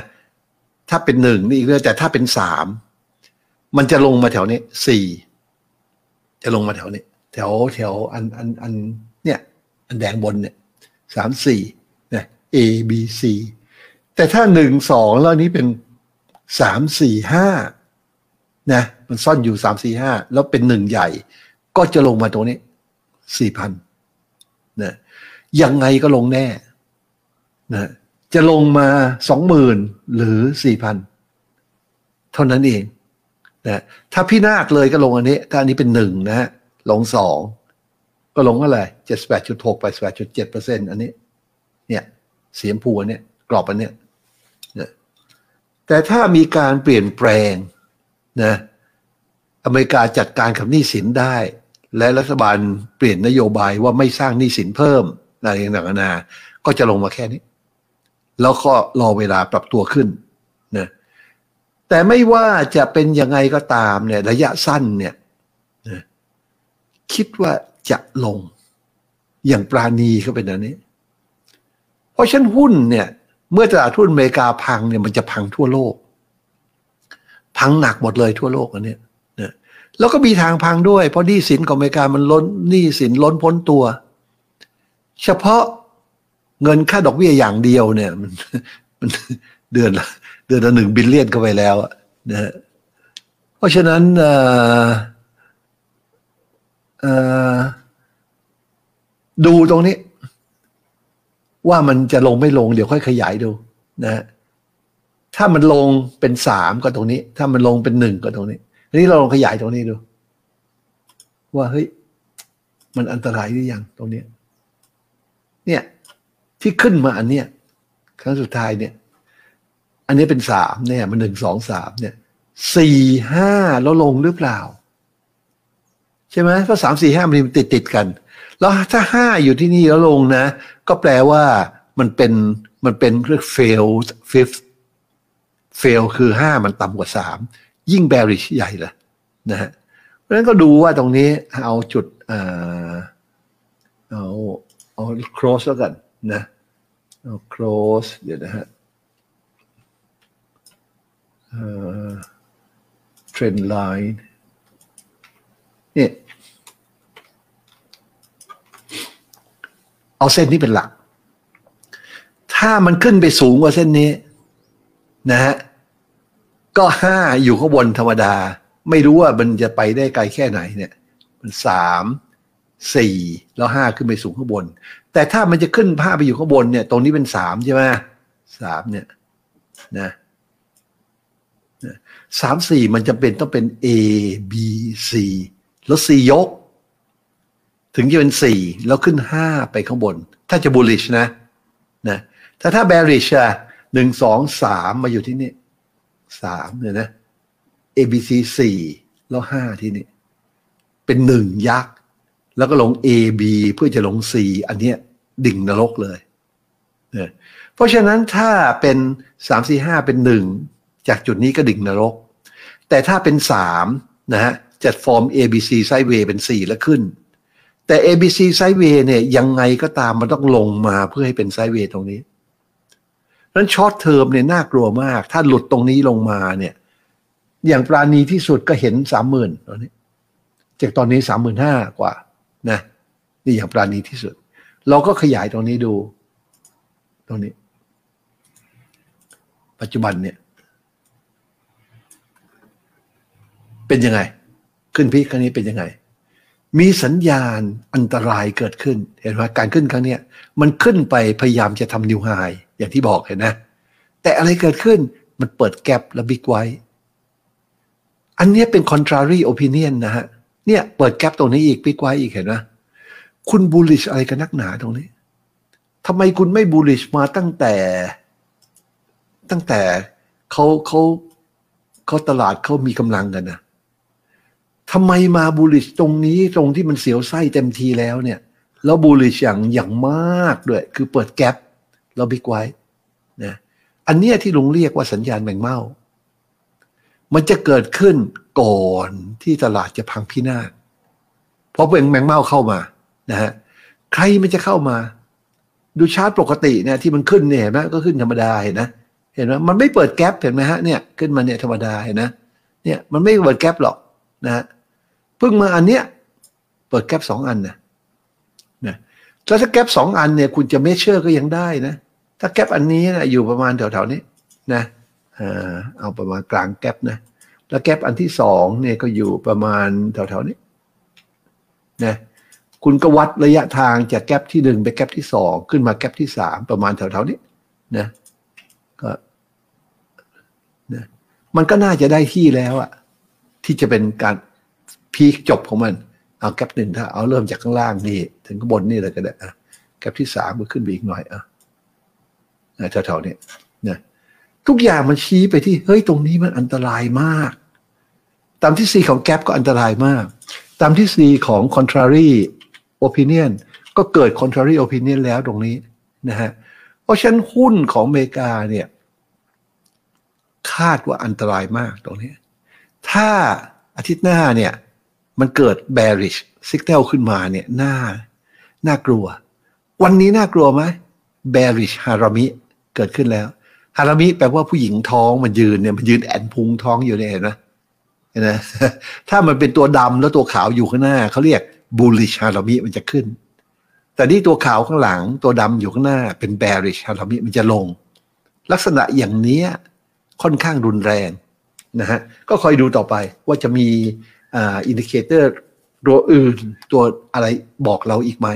ถ้าเป็นหนึ่งนี่อีกเรื่องแต่ถ้าเป็นสามมันจะลงมาแถวนี้สี่จะลงมาแถวนี้แถวแถวอันอันอันเนี่ยอันแดงบนเนี่ยสามสี่เนี่ย A B C แต่ถ้าหนึ่งสองแล้วนี้เป็นสามสี่ห้านะมันซ่อนอยู่สามสี่ห้าแล้วเป็นหนึ่งใหญ่ก็จะลงมาตรงนี้สี่พันนะยังไงก็ลงแน่นะจะลงมาสองหมื่นหรือสี่พันเท่านั้นเองนะถ้าพี่นาคเลยก็ลงอันนี้ถ้าอันนี้เป็นหนึ่งนะฮะลงสองก็ลงอะไร เจ็ดสิบแปดจุดหก ไป เจ็ดสิบแปดจุดเจ็ดเปอร์เซ็นต์ อันนี้เนี่ยเสียมพูอันเนี้ยกรอบอันเนี้ยนะแต่ถ้ามีการเปลี่ยนแปลงนะอเมริกาจัดการกับหนี้สินได้และรัฐบาลเปลี่ยนนโยบายว่าไม่สร้างหนี้สินเพิ่มอะไรต่างๆนานาก็จะลงมาแค่นี้แล้วก็รอเวลาปรับตัวขึ้นนะแต่ไม่ว่าจะเป็นยังไงก็ตามเนี่ยระยะสั้นเนี่ยคิดว่าจะลงอย่างปราณีก็เป็นแบบนี้เพราะฉะนั้นหุ้นเนี่ยเมื่อตลาดหุ้นอเมริกาพังเนี่ยมันจะพังทั่วโลกพังหนักหมดเลยทั่วโลกอันนี้นะแล้วก็มีทางพังด้วยเพราะหนี้สินของอเมริกามันล้นหนี้สินล้นพ้นตัวเฉพาะเงินค่าดอกเบี้ยอย่างเดียวเนี่ยมันมันเดือนละเดือนละหนึ่งบิลเลียนเข้าไปแล้วนะเพราะฉะนั้นดูตรงนี้ว่ามันจะลงไม่ลงเดี๋ยวค่อยขยายดูนะถ้ามันลงเป็นสามก็ตรงนี้ถ้ามันลงเป็นหนึ่งก็ตรงนี้ทีนี้เราลองขยายตรงนี้ดูว่าเฮ้ยมันอันตรายหรือยังตรงนี้เนี่ยที่ขึ้นมาอันเนี้ยครั้งสุดท้ายเนี่ยอันนี้เป็นสามเนี่ยมันหนึ่งสองสามเนี่ยสี่ห้าแล้วลงหรือเปล่าใช่ไหมเพราะสามสี่ห้ามันติดติดกันแล้วถ้าห้าอยู่ที่นี่แล้วลงนะก็แปลว่ามันเป็นมันเป็นเรื่อง fail fifth fail คือห้ามันต่ำกว่าสามยิ่ง bearish ใหญ่ละนะฮะเพราะฉะนั้นก็ดูว่าตรงนี้เอาจุดอ่าเอาเอา close แล้วกันนะเอา close เดี๋ยวนะฮะเทรนด์ไลน์เนี่ยเอาเส้นนี้เป็นหลักถ้ามันขึ้นไปสูงกว่าเส้นนี้นะฮะก็ห้าอยู่ข้างบนธรรมดาไม่รู้ว่ามันจะไปได้ไกลแค่ไหนเนี่ยมันสามสี่แล้วห้าขึ้นไปสูงข้างบนแต่ถ้ามันจะขึ้นผ้าไปอยู่ข้างบนเนี่ยตรงนี้เป็นสามใช่ไหมสามเนี่ยนะสามสี่มันจะเป็นต้องเป็น A B C แล้ว C ยกถึงจะเป็นสี่แล้วขึ้นห้าไปข้างบนถ้าจะ bullish นะนะถ้าถ้า bearish อ่ะหนึ่ง สอง สามมาอยู่ที่นี่สามเนี่ยนะ A B C สี่แล้วห้าที่นี่ เป็นหนึ่งยักษ์แล้วก็ลง เอ บี เพื่อจะลง C อันเนี้ยดิ่งนรกเลยเนี่ยเพราะฉะนั้นถ้าเป็นสาม สี่ ห้าเป็นหนึ่งจากจุดนี้ก็ดิ่งนรกแต่ถ้าเป็นสามนะฮะจัดฟอร์ม เอ บี ซี Sideway เป็นสี่แล้วขึ้นแต่ เอ บี ซี Sideway เนี่ยยังไงก็ตามมันต้องลงมาเพื่อให้เป็น Sideway ตรงนี้นั้นช็อตเทอมเนี่ยน่ากลัวมากถ้าหลุดตรงนี้ลงมาเนี่ยอย่างปราณีที่สุดก็เห็น สามหมื่น ตอนนี้จากตอนนี้ สามหมื่นห้าพัน กว่านะนี่อย่างปราณีที่สุดเราก็ขยายตรงนี้ดูตรงนี้ปัจจุบันเนี่ยเป็นยังไงขึ้นพีคครั้งนี้เป็นยังไงมีสัญญาณอันตรายเกิดขึ้นเห็นว่าการขึ้นครั้งเนี้ยมันขึ้นไปพยายามจะทำนิวไฮอย่างที่บอกเห็นนะแต่อะไรเกิดขึ้นมันเปิดแก็ปและบิ๊กไว้อันนี้เป็น contrary opinion นะฮะเนี่ยเปิดแก็ปตรงนี้อีกบิ๊กไว้อีกเห็นนะคุณ bullish อะไรกันนักหนาตรงนี้ทำไมคุณไม่ bullish มาตั้งแต่ตั้งแต่เขาเขาเขาตลาดเขามีกำลังกันนะทำไมมา bullish ตรงนี้ตรงที่มันเสียวไส้เต็มทีแล้วเนี่ยแล้ว bullish อย่างอย่างมากด้วยคือเปิดแก็ปเราบิ๊กไว้นะอันเนี้ยที่ลุงเรียกว่าสัญญาณแมงเม่ามันจะเกิดขึ้นก่อนที่ตลาดจะพังพินาศเพราะแมงเม่าเข้ามานะฮะใครมันจะเข้ามาดูชาร์ตปกติเนี่ยที่มันขึ้นเนี่ยเห็นไหมก็ขึ้นธรรมดาเห็นนะเห็นไหมมันไม่เปิดแก๊ปเห็นไหมฮะเนี่ยขึ้นมาเนี่ยธรรมดาเห็นนะเนี่ยมันไม่เปิดแก๊ปหรอกนะฮะเพิ่งมาอันเนี้ยเปิดแก๊ปสองอันนะนะแล้วถ้าแก๊ปสองอันเนี่ยคุณจะเมเชอร์ก็ยังได้นะถ้าแก๊ปอันนี้นะอยู่ประมาณแถวๆนี้นะเอาประมาณกลางแก๊ปนะแล้วแก๊ปอันที่สองเนี่ยก็อยู่ประมาณแถวๆนี้นะคุณก็วัดระยะทางจากแก๊ปที่หนึ่งไปแก๊ปที่สองขึ้นมาแก๊ปที่สามประมาณแถวๆนี้นะก็นะมันก็น่าจะได้ที่แล้วอะที่จะเป็นการพีคจบของมันเอาแก๊ปหนึ่งถ้าเอาเริ่มจากข้างล่างนี่ถึงข้างบนนี่เลยก็ได้อะแก๊ปที่สามก็ขึ้นไปอีกหน่อยอะแถวๆนี้นะทุกอย่างมันชี้ไปที่เฮ้ยตรงนี้มันอันตรายมากตามทฤษฎีของแก๊ปก็อันตรายมากตามทฤษฎีของ contrary opinion ก็เกิด contrary opinion แล้วตรงนี้นะฮะเพราะฉะนั้นหุ้นของอเมริกาเนี่ยคาดว่าอันตรายมากตรงนี้ถ้าอาทิตย์หน้าเนี่ยมันเกิด bearish signal ขึ้นมาเนี่ยน่าน่ากลัววันนี้น่ากลัวไหม bearish harami เกิดขึ้นแล้วฮารามิแปลว่าผู้หญิงท้องมันยืนเนี่ยมันยืนแอนพุงท้องอยู่เนี่ยเห็นไหมเห็นไหมถ้ามันเป็นตัวดำแล้วตัวขาวอยู่ข้างหน้าเขาเรียกบูลลิชฮารามิมันจะขึ้นแต่นี่ตัวขาวข้างหลังตัวดำอยู่ข้างหน้าเป็นแบริชฮารามิมันจะลงลักษณะอย่างนี้ค่อนข้างรุนแรงนะฮะก็คอยดูต่อไปว่าจะมีอินดิเคเตอร์ตัวอื่นตัวอะไรบอกเราอีกไหม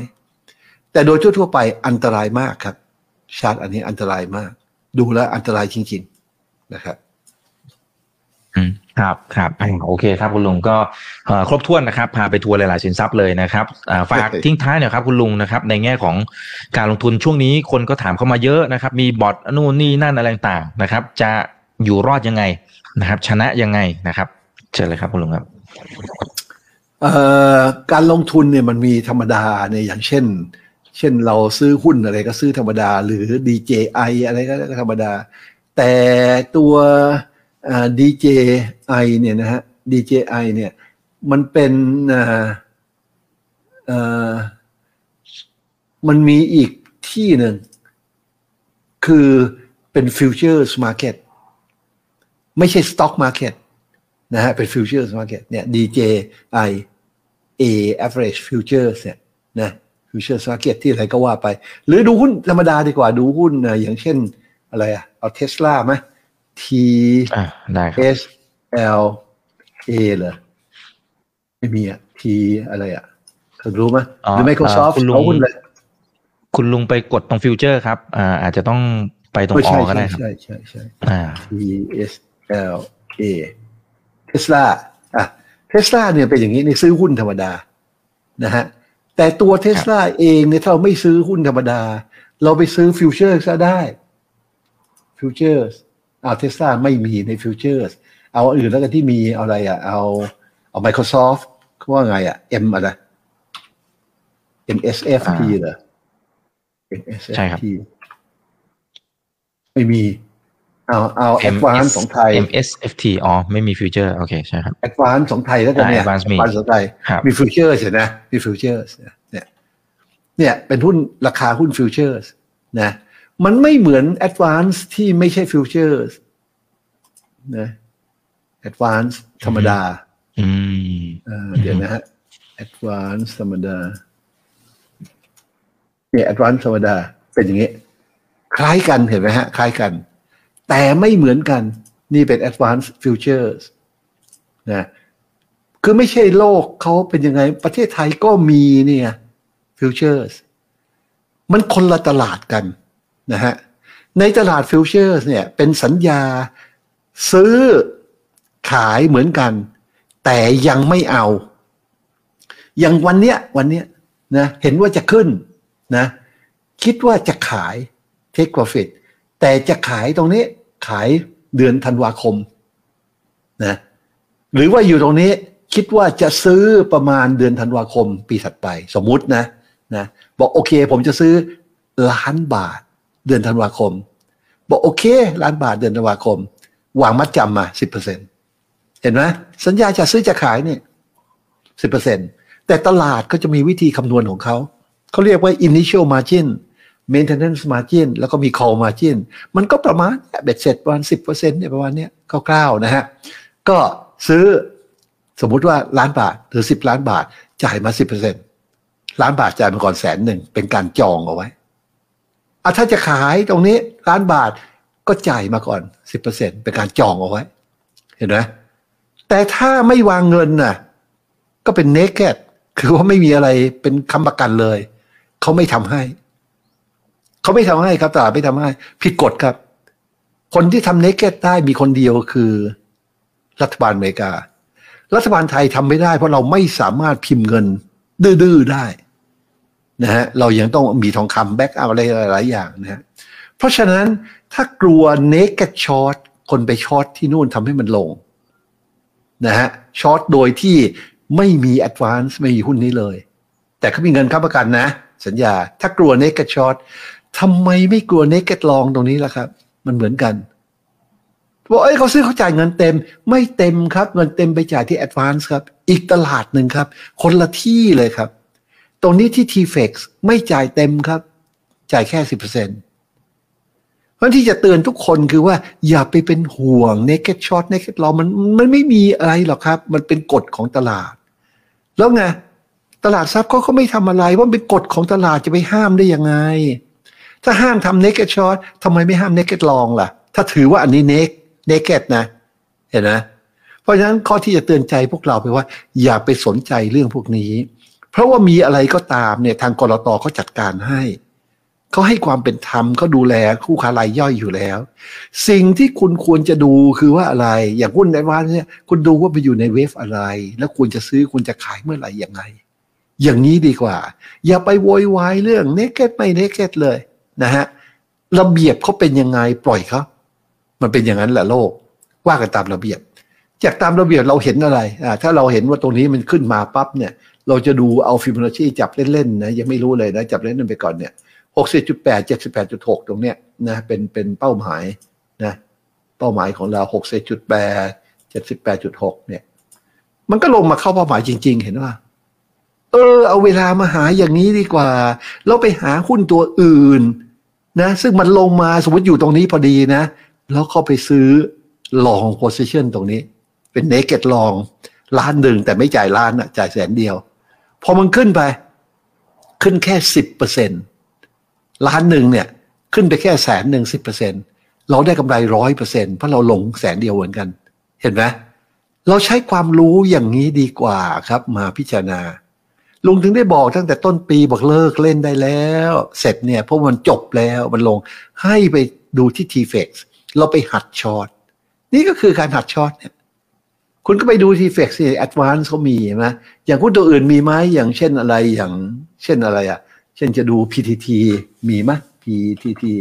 แต่โดยทั่วๆไปอันตรายมากครับชาร์ตอันนี้อันตรายมากดูแลอันตรายจริงๆนะครับอืมครับครับโอเคครับคุณลุงก็ครบถ้วนนะครับพาไปทัวร์หลายๆสินทรัพย์เลยนะครับฝากทิ้งท้ายหน่อยครับคุณลุงนะครับในแง่ของการลงทุนช่วงนี้คนก็ถามเข้ามาเยอะนะครับมีบอทนู่นนี่นั่นอะไรต่างๆนะครับจะอยู่รอดยังไงนะครับชนะยังไงนะครับเชิญเลยครับคุณลุงครับเอ่อการลงทุนเนี่ยมันมีธรรมดาเนี่ยอย่างเช่นเช่นเราซื้อหุ้นอะไรก็ซื้อธรรมดาหรือ ดี เจ ไอ อะไรก็ธรรมดาแต่ตัวเอ่อ ดี เจ ไอ เนี่ยนะฮะ ดี เจ ไอ เนี่ยมันเป็นเอ่อเอ่อมันมีอีกที่หนึ่งคือเป็น Futures Market ไม่ใช่ Stock Market นะฮะเป็น Futures Market เนี่ย ดี เจ ไอ A Average Futures เนี่ยนะFutures Market ที่อะไรก็ว่าไปหรือดูหุ้นธรรมดาดีกว่าดูหุ้นอย่างเช่นอะไรอ่ะเอา Tesla มั้ย T อ่ะได้ครับ เอส แอล เอ เหรอไม่มีอ่ะ T อะไรอ่ะคุณรู้มั้ยหรือ Microsoft เอาหุ้นเลยคุณลุงไปกดตรง Future ครับอ่าอาจจะต้องไปตรงออก็ได้ครับใช่ๆๆอ่า ที เอส แอล เอ Tesla อ่ะ Tesla เนี่ยเป็นอย่างงี้นี่ซื้อหุ้นธรรมดานะฮะแต่ตัว Tesla เองเนี่ยถ้าเราไม่ซื้อหุ้นธรรมดาเราไปซื้อ Futures ก็ได้ Futures เอา Tesla ไม่มีใน Futures เอาอื่นแล้วกันที่มีเอาอะไรอ่ะเอาเอา Microsoft เขาว่าไงอ่ะ M อะไร เอ็ม เอส เอฟ ที เหรอ เอ็ม เอส เอฟ ที ใช่ครับไม่มีเอาเอา Advance ของไทย เอ็ม เอส เอฟ ที อ๋อไม่มีฟิวเจอร์โอเคใช่ครับ Advance ของไทยแล้วกันเนี่ย Advance ของไทยมีฟิวเจอร์ใช่นะมีฟิวเจอร์เนี่ยเนี่ยเป็นหุ้นราคาหุ้นฟิวเจอร์นะมันไม่เหมือน Advance ที่ไม่ใช่ฟิวเจอร์นะ Advance ธรรมดาอืมเอ่อเดี๋ยวนะฮะ Advance ธรรมดาเนี่ย Advance ธรรมดาเป็นอย่างนี้คล้ายกันเห็นไหมฮะคล้ายกันแต่ไม่เหมือนกันนี่เป็น Advanced Futures นะคือไม่ใช่โลกเขาเป็นยังไงประเทศไทยก็มีเนี่ย Futures มันคนละตลาดกันนะฮะในตลาด Futures เนี่ยเป็นสัญญาซื้อขายเหมือนกันแต่ยังไม่เอาอย่างวันเนี้ยวันเนี้ยนะเห็นว่าจะขึ้นนะคิดว่าจะขาย Take Profitแต่จะขายตรงนี้ขายเดือนธันวาคมนะหรือว่าอยู่ตรงนี้คิดว่าจะซื้อประมาณเดือนธันวาคมปีถัดไปสมมุตินะนะบอกโอเคผมจะซื้อล้านบาทเดือนธันวาคมบอกโอเคล้านบาทเดือนธันวาคมวางมัดจำมา สิบเปอร์เซ็นต์ เห็นไหมสัญญาจะซื้อจะขายเนี่ย สิบเปอร์เซ็นต์ แต่ตลาดก็จะมีวิธีคำนวณของเขาเขาเรียกว่า initial margin maintenance margin แล้วก็มี call margin มันก็ประมาณเบ็ดเสร็จประมาณ สิบเปอร์เซ็นต์ เนี่ยประมาณเนี้ยคร่าวๆนะฮะก็ซื้อสมมุติว่าล้านบาทหรือสิบล้านบาทจ่ายมา สิบเปอร์เซ็นต์ ล้านบาทจ่ายมาก่อนแสนหนึ่งเป็นการจองเอาไว้อ่ะถ้าจะขายตรงนี้ล้านบาทก็จ่ายมาก่อน สิบเปอร์เซ็นต์ เป็นการจองเอาไว้เห็นไหมแต่ถ้าไม่วางเงินน่ะก็เป็น naked คือว่าไม่มีอะไรเป็นค้ำประกันเลยเขาไม่ทำให้เขาไม่ทำให้ครับตลาดไม่ทำให้ผิดกฎครับคนที่ทำเนกเก็ตได้มีคนเดียวคือรัฐบาลอเมริการัฐบาลไทยทำไม่ได้เพราะเราไม่สามารถพิมพ์เงินดื้อๆได้นะฮะเรายังต้องมีทองคำแบ็กอัพอะไรหลายอย่างนะฮะเพราะฉะนั้นถ้ากลัวเนกเก็ตช็อตคนไปช็อตที่นู่นทำให้มันลงนะฮะช็อตโดยที่ไม่มีแอดวานซ์ไม่มีหุ้นนี้เลยแต่เขามีเงินค้ำประกันนะสัญญาถ้ากลัวเนกเก็ตช็อตทำไมไม่กลัวเนกเก็ตลองตรงนี้ล่ะครับมันเหมือนกันบอกเอ้ยเขาซื้อเขาจ่ายเงินเต็มไม่เต็มครับเงินเต็มไปจ่ายที่ Advance ครับอีกตลาดหนึ่งครับคนละที่เลยครับตรงนี้ที่ T-Fex ไม่จ่ายเต็มครับจ่ายแค่ สิบเปอร์เซ็นต์ เพราะที่จะเตือนทุกคนคือว่าอย่าไปเป็นห่วงเนกเก็ตช็อตเนกเก็ตลองมันมันไม่มีอะไรหรอกครับมันเป็นกฎของตลาดแล้วไงตลาดซับเขาเขาไม่ทำอะไรว่าเป็นกฎของตลาดจะไปห้ามได้ยังไงถ้าห้ามทำ naked short ทำไมไม่ห้าม naked long ล่ะถ้าถือว่าอันนี้ naked naked นะเห็นไหมเพราะฉะนั้นข้อที่จะเตือนใจพวกเราไปว่าอย่าไปสนใจเรื่องพวกนี้เพราะว่ามีอะไรก็ตามเนี่ยทางกลตเขาจัดการให้เขาให้ความเป็นธรรมเขาดูแลคู่ค้ารายย่อยอยู่แล้วสิ่งที่คุณควรจะดูคือว่าอะไรอย่างหุ้นในวันนี้คุณดูว่าไปอยู่ในเวฟอะไรแล้วควรจะซื้อควรจะขายเมื่อไหร่อย่างไรอย่างนี้ดีกว่าอย่าไปโวยวายเรื่อง naked ไม่ naked เลยนะฮะระเบียบเขาเป็นยังไงปล่อยเขามันเป็นอย่างนั้นแหละโลกว่ากันตามระเบียบจากตามระเบียบเราเห็นอะไรอ่าถ้าเราเห็นว่าตรงนี้มันขึ้นมาปั๊บเนี่ยเราจะดูเอาฟิโบนัชชีจับเล่นๆนะยังไม่รู้เลยนะจับเล่นๆไปก่อนเนี่ย หกสิบจุดแปด เจ็ดสิบแปดจุดหก ตรงเนี้ยนะเป็นเป็นเป้าหมายนะเป้าหมายของเรา หกสิบจุดแปด เจ็ดสิบแปดจุดหก เนี่ยมันก็ลงมาเข้าเป้าหมายจริงๆเห็นว่าเออเอาเวลามาหาอย่างนี้ดีกว่าแล้วไปหาหุ้นตัวอื่นนะซึ่งมันลงมาสมมติอยู่ตรงนี้พอดีนะแล้วเข้าไปซื้อลอง position ตรงนี้เป็น naked long ล้านหนึ่งแต่ไม่จ่ายล้านนะจ่ายแสนเดียวพอมันขึ้นไปขึ้นแค่ สิบเปอร์เซ็นต์ ล้านหนึ่งเนี่ยขึ้นไปแค่แสนหนึ่ง สิบเปอร์เซ็นต์ เราได้กำไร หนึ่งร้อยเปอร์เซ็นต์ เพราะเราลงแสนเดียวเหมือนกันเห็นไหมเราใช้ความรู้อย่างนี้ดีกว่าครับมาพิจารณาลุงถึงได้บอกตั้งแต่ต้นปีบอกเลิกเล่นได้แล้วเสร็จเนี่ยเพราะมันจบแล้วมันลงให้ไปดูที่ T-Fex เราไปหัดช็อตนี่ก็คือการหัดช็อตเนี่ยคุณก็ไปดู T-Fex เนี่ย Advance เขามีใช่ไหมอย่างหุ้นตัวอื่นมีไหมอย่างเช่นอะไรอย่างเช่นอะไรอ่ะเช่นจะดู พี ที ที มีไหม พี ที ที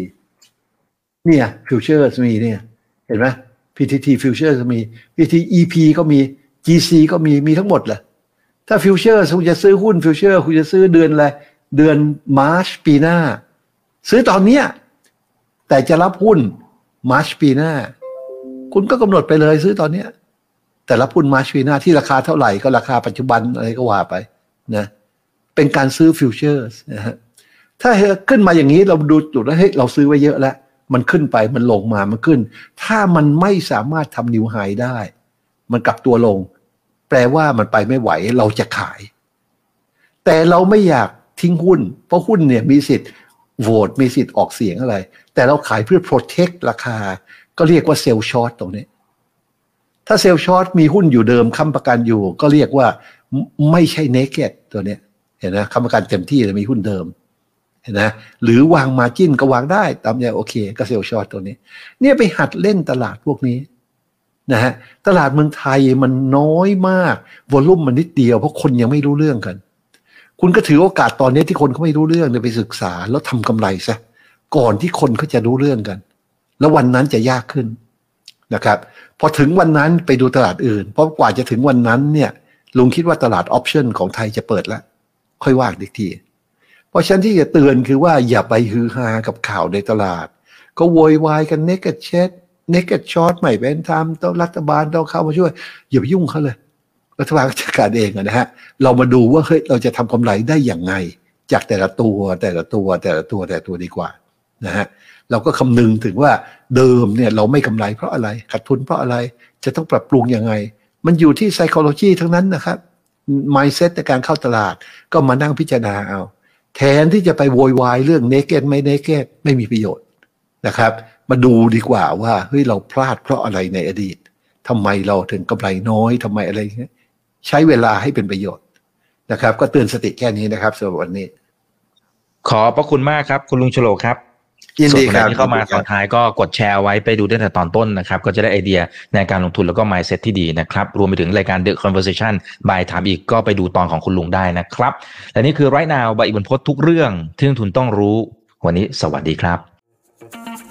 เนี่ย Futures มีเนี่ยเห็นไหม พี ที ที Futures มี พี ที อี พี ก็มี จี ซี ก็มีมีทั้งหมดแหละ ถ้าฟิวเจอร์คุณจะซื้อหุ้นฟิวเจอร์คุณจะซื้อเดือนอะไรเดือนมาร์ชปีหน้าซื้อตอนเนี้ยแต่จะรับหุ้นมาร์ชปีหน้าคุณก็กำหนดไปเลยซื้อตอนเนี้ยแต่รับหุ้นมาร์ชปีหน้าที่ราคาเท่าไหร่ก็ราคาปัจจุบันอะไรก็ว่าไปนะเป็นการซื้อฟิวเจอร์นะฮะถ้าขึ้นมาอย่างนี้เราดูจุดแล้วเฮ้ยเราซื้อไว้เยอะแล้วมันขึ้นไปมันลงมามันขึ้นถ้ามันไม่สามารถทำนิวไฮได้มันกลับตัวลงแปลว่ามันไปไม่ไหวเราจะขายแต่เราไม่อยากทิ้งหุ้นเพราะหุ้นเนี่ยมีสิทธิ์โหวตมีสิทธิ์ออกเสียงอะไรแต่เราขายเพื่อ protect ราคาก็เรียกว่าเซลล์ช็อตตรงนี้ถ้าเซลล์ช็อตมีหุ้นอยู่เดิมค้ำประกันอยู่ก็เรียกว่าไม่ใช่ naked ตัวเนี้ยเห็นนะค้ำประกันเต็มที่แต่มีหุ้นเดิมเห็นนะหรือวาง margin ก็วางได้ตามใจโอเคก็เซลล์ช็อตตัวนี้เนี่ยไปหัดเล่นตลาดพวกนี้นะฮะตลาดเมืองไทยมันน้อยมากวอลุ่มมันนิดเดียวเพราะคนยังไม่รู้เรื่องกันคุณก็ถือโอกาสตอนนี้ที่คนเขาไม่รู้เรื่องเลยไปศึกษาแล้วทำกำไรซะก่อนที่คนเขาจะรู้เรื่องกันแล้ววันนั้นจะยากขึ้นนะครับพอถึงวันนั้นไปดูตลาดอื่นเพราะกว่าจะถึงวันนั้นเนี่ยลุงคิดว่าตลาดออปชั่นของไทยจะเปิดแล้วค่อยว่าอีกทีเพราะฉะนั้นที่จะเตือนคือว่าอย่าไปฮือฮากับข่าวในตลาดก็โวยวายกันเนกเช็ดเนกเช็ดใหม่เป็นธรรมต้องรัฐบาลต้องเข้ามาช่วยอย่าไปยุ่งเขาเลยรัฐบาลก็จัดการเองนะฮะเรามาดูว่าเฮ้ยเราจะทำกำไรได้อย่างไงจากแต่ละตัวแต่ละตัวแต่ละตัวแต่ละตัวดีกว่านะฮะเราก็คำนึงถึงว่าเดิมเนี่ยเราไม่กำไรเพราะอะไรขาดทุนเพราะอะไรจะต้องปรับปรุงยังไงมันอยู่ที่ psychology ทั้งนั้นนะครับ mindset ในการเข้าตลาดก็มานั่งพิจารณาเอาแทนที่จะไปโวยวายเรื่อง naked ไม่ naked ไม่มีประโยชน์นะครับมาดูดีกว่าว่าเฮ้ยเราพลาดเพราะอะไรในอดีตทำไมเราถึงกำไรน้อยทำไมอะไรอย่างเงี้ยใช้เวลาให้เป็นประโยชน์นะครับก็เตือนสติแค่นี้นะครับสำหรับวันนี้ขอบพระคุณมากครับคุณลุงชโลครับยินดีครับที่เข้ามาตอนท้ายก็กดแชร์ไว้ไปดูตั้งแต่ตอนต้นนะครับก็จะได้ไอเดียในการลงทุนแล้วก็ mindset ที่ดีนะครับรวมไปถึงรายการ The Conversation by ถามอีกก็ไปดูตอนของคุณลุงได้นะครับและนี่คือ Right Now บายอิบนพจน์ทุกเรื่องที่นักลงทุนต้องรู้วันนี้สวัสดีครับ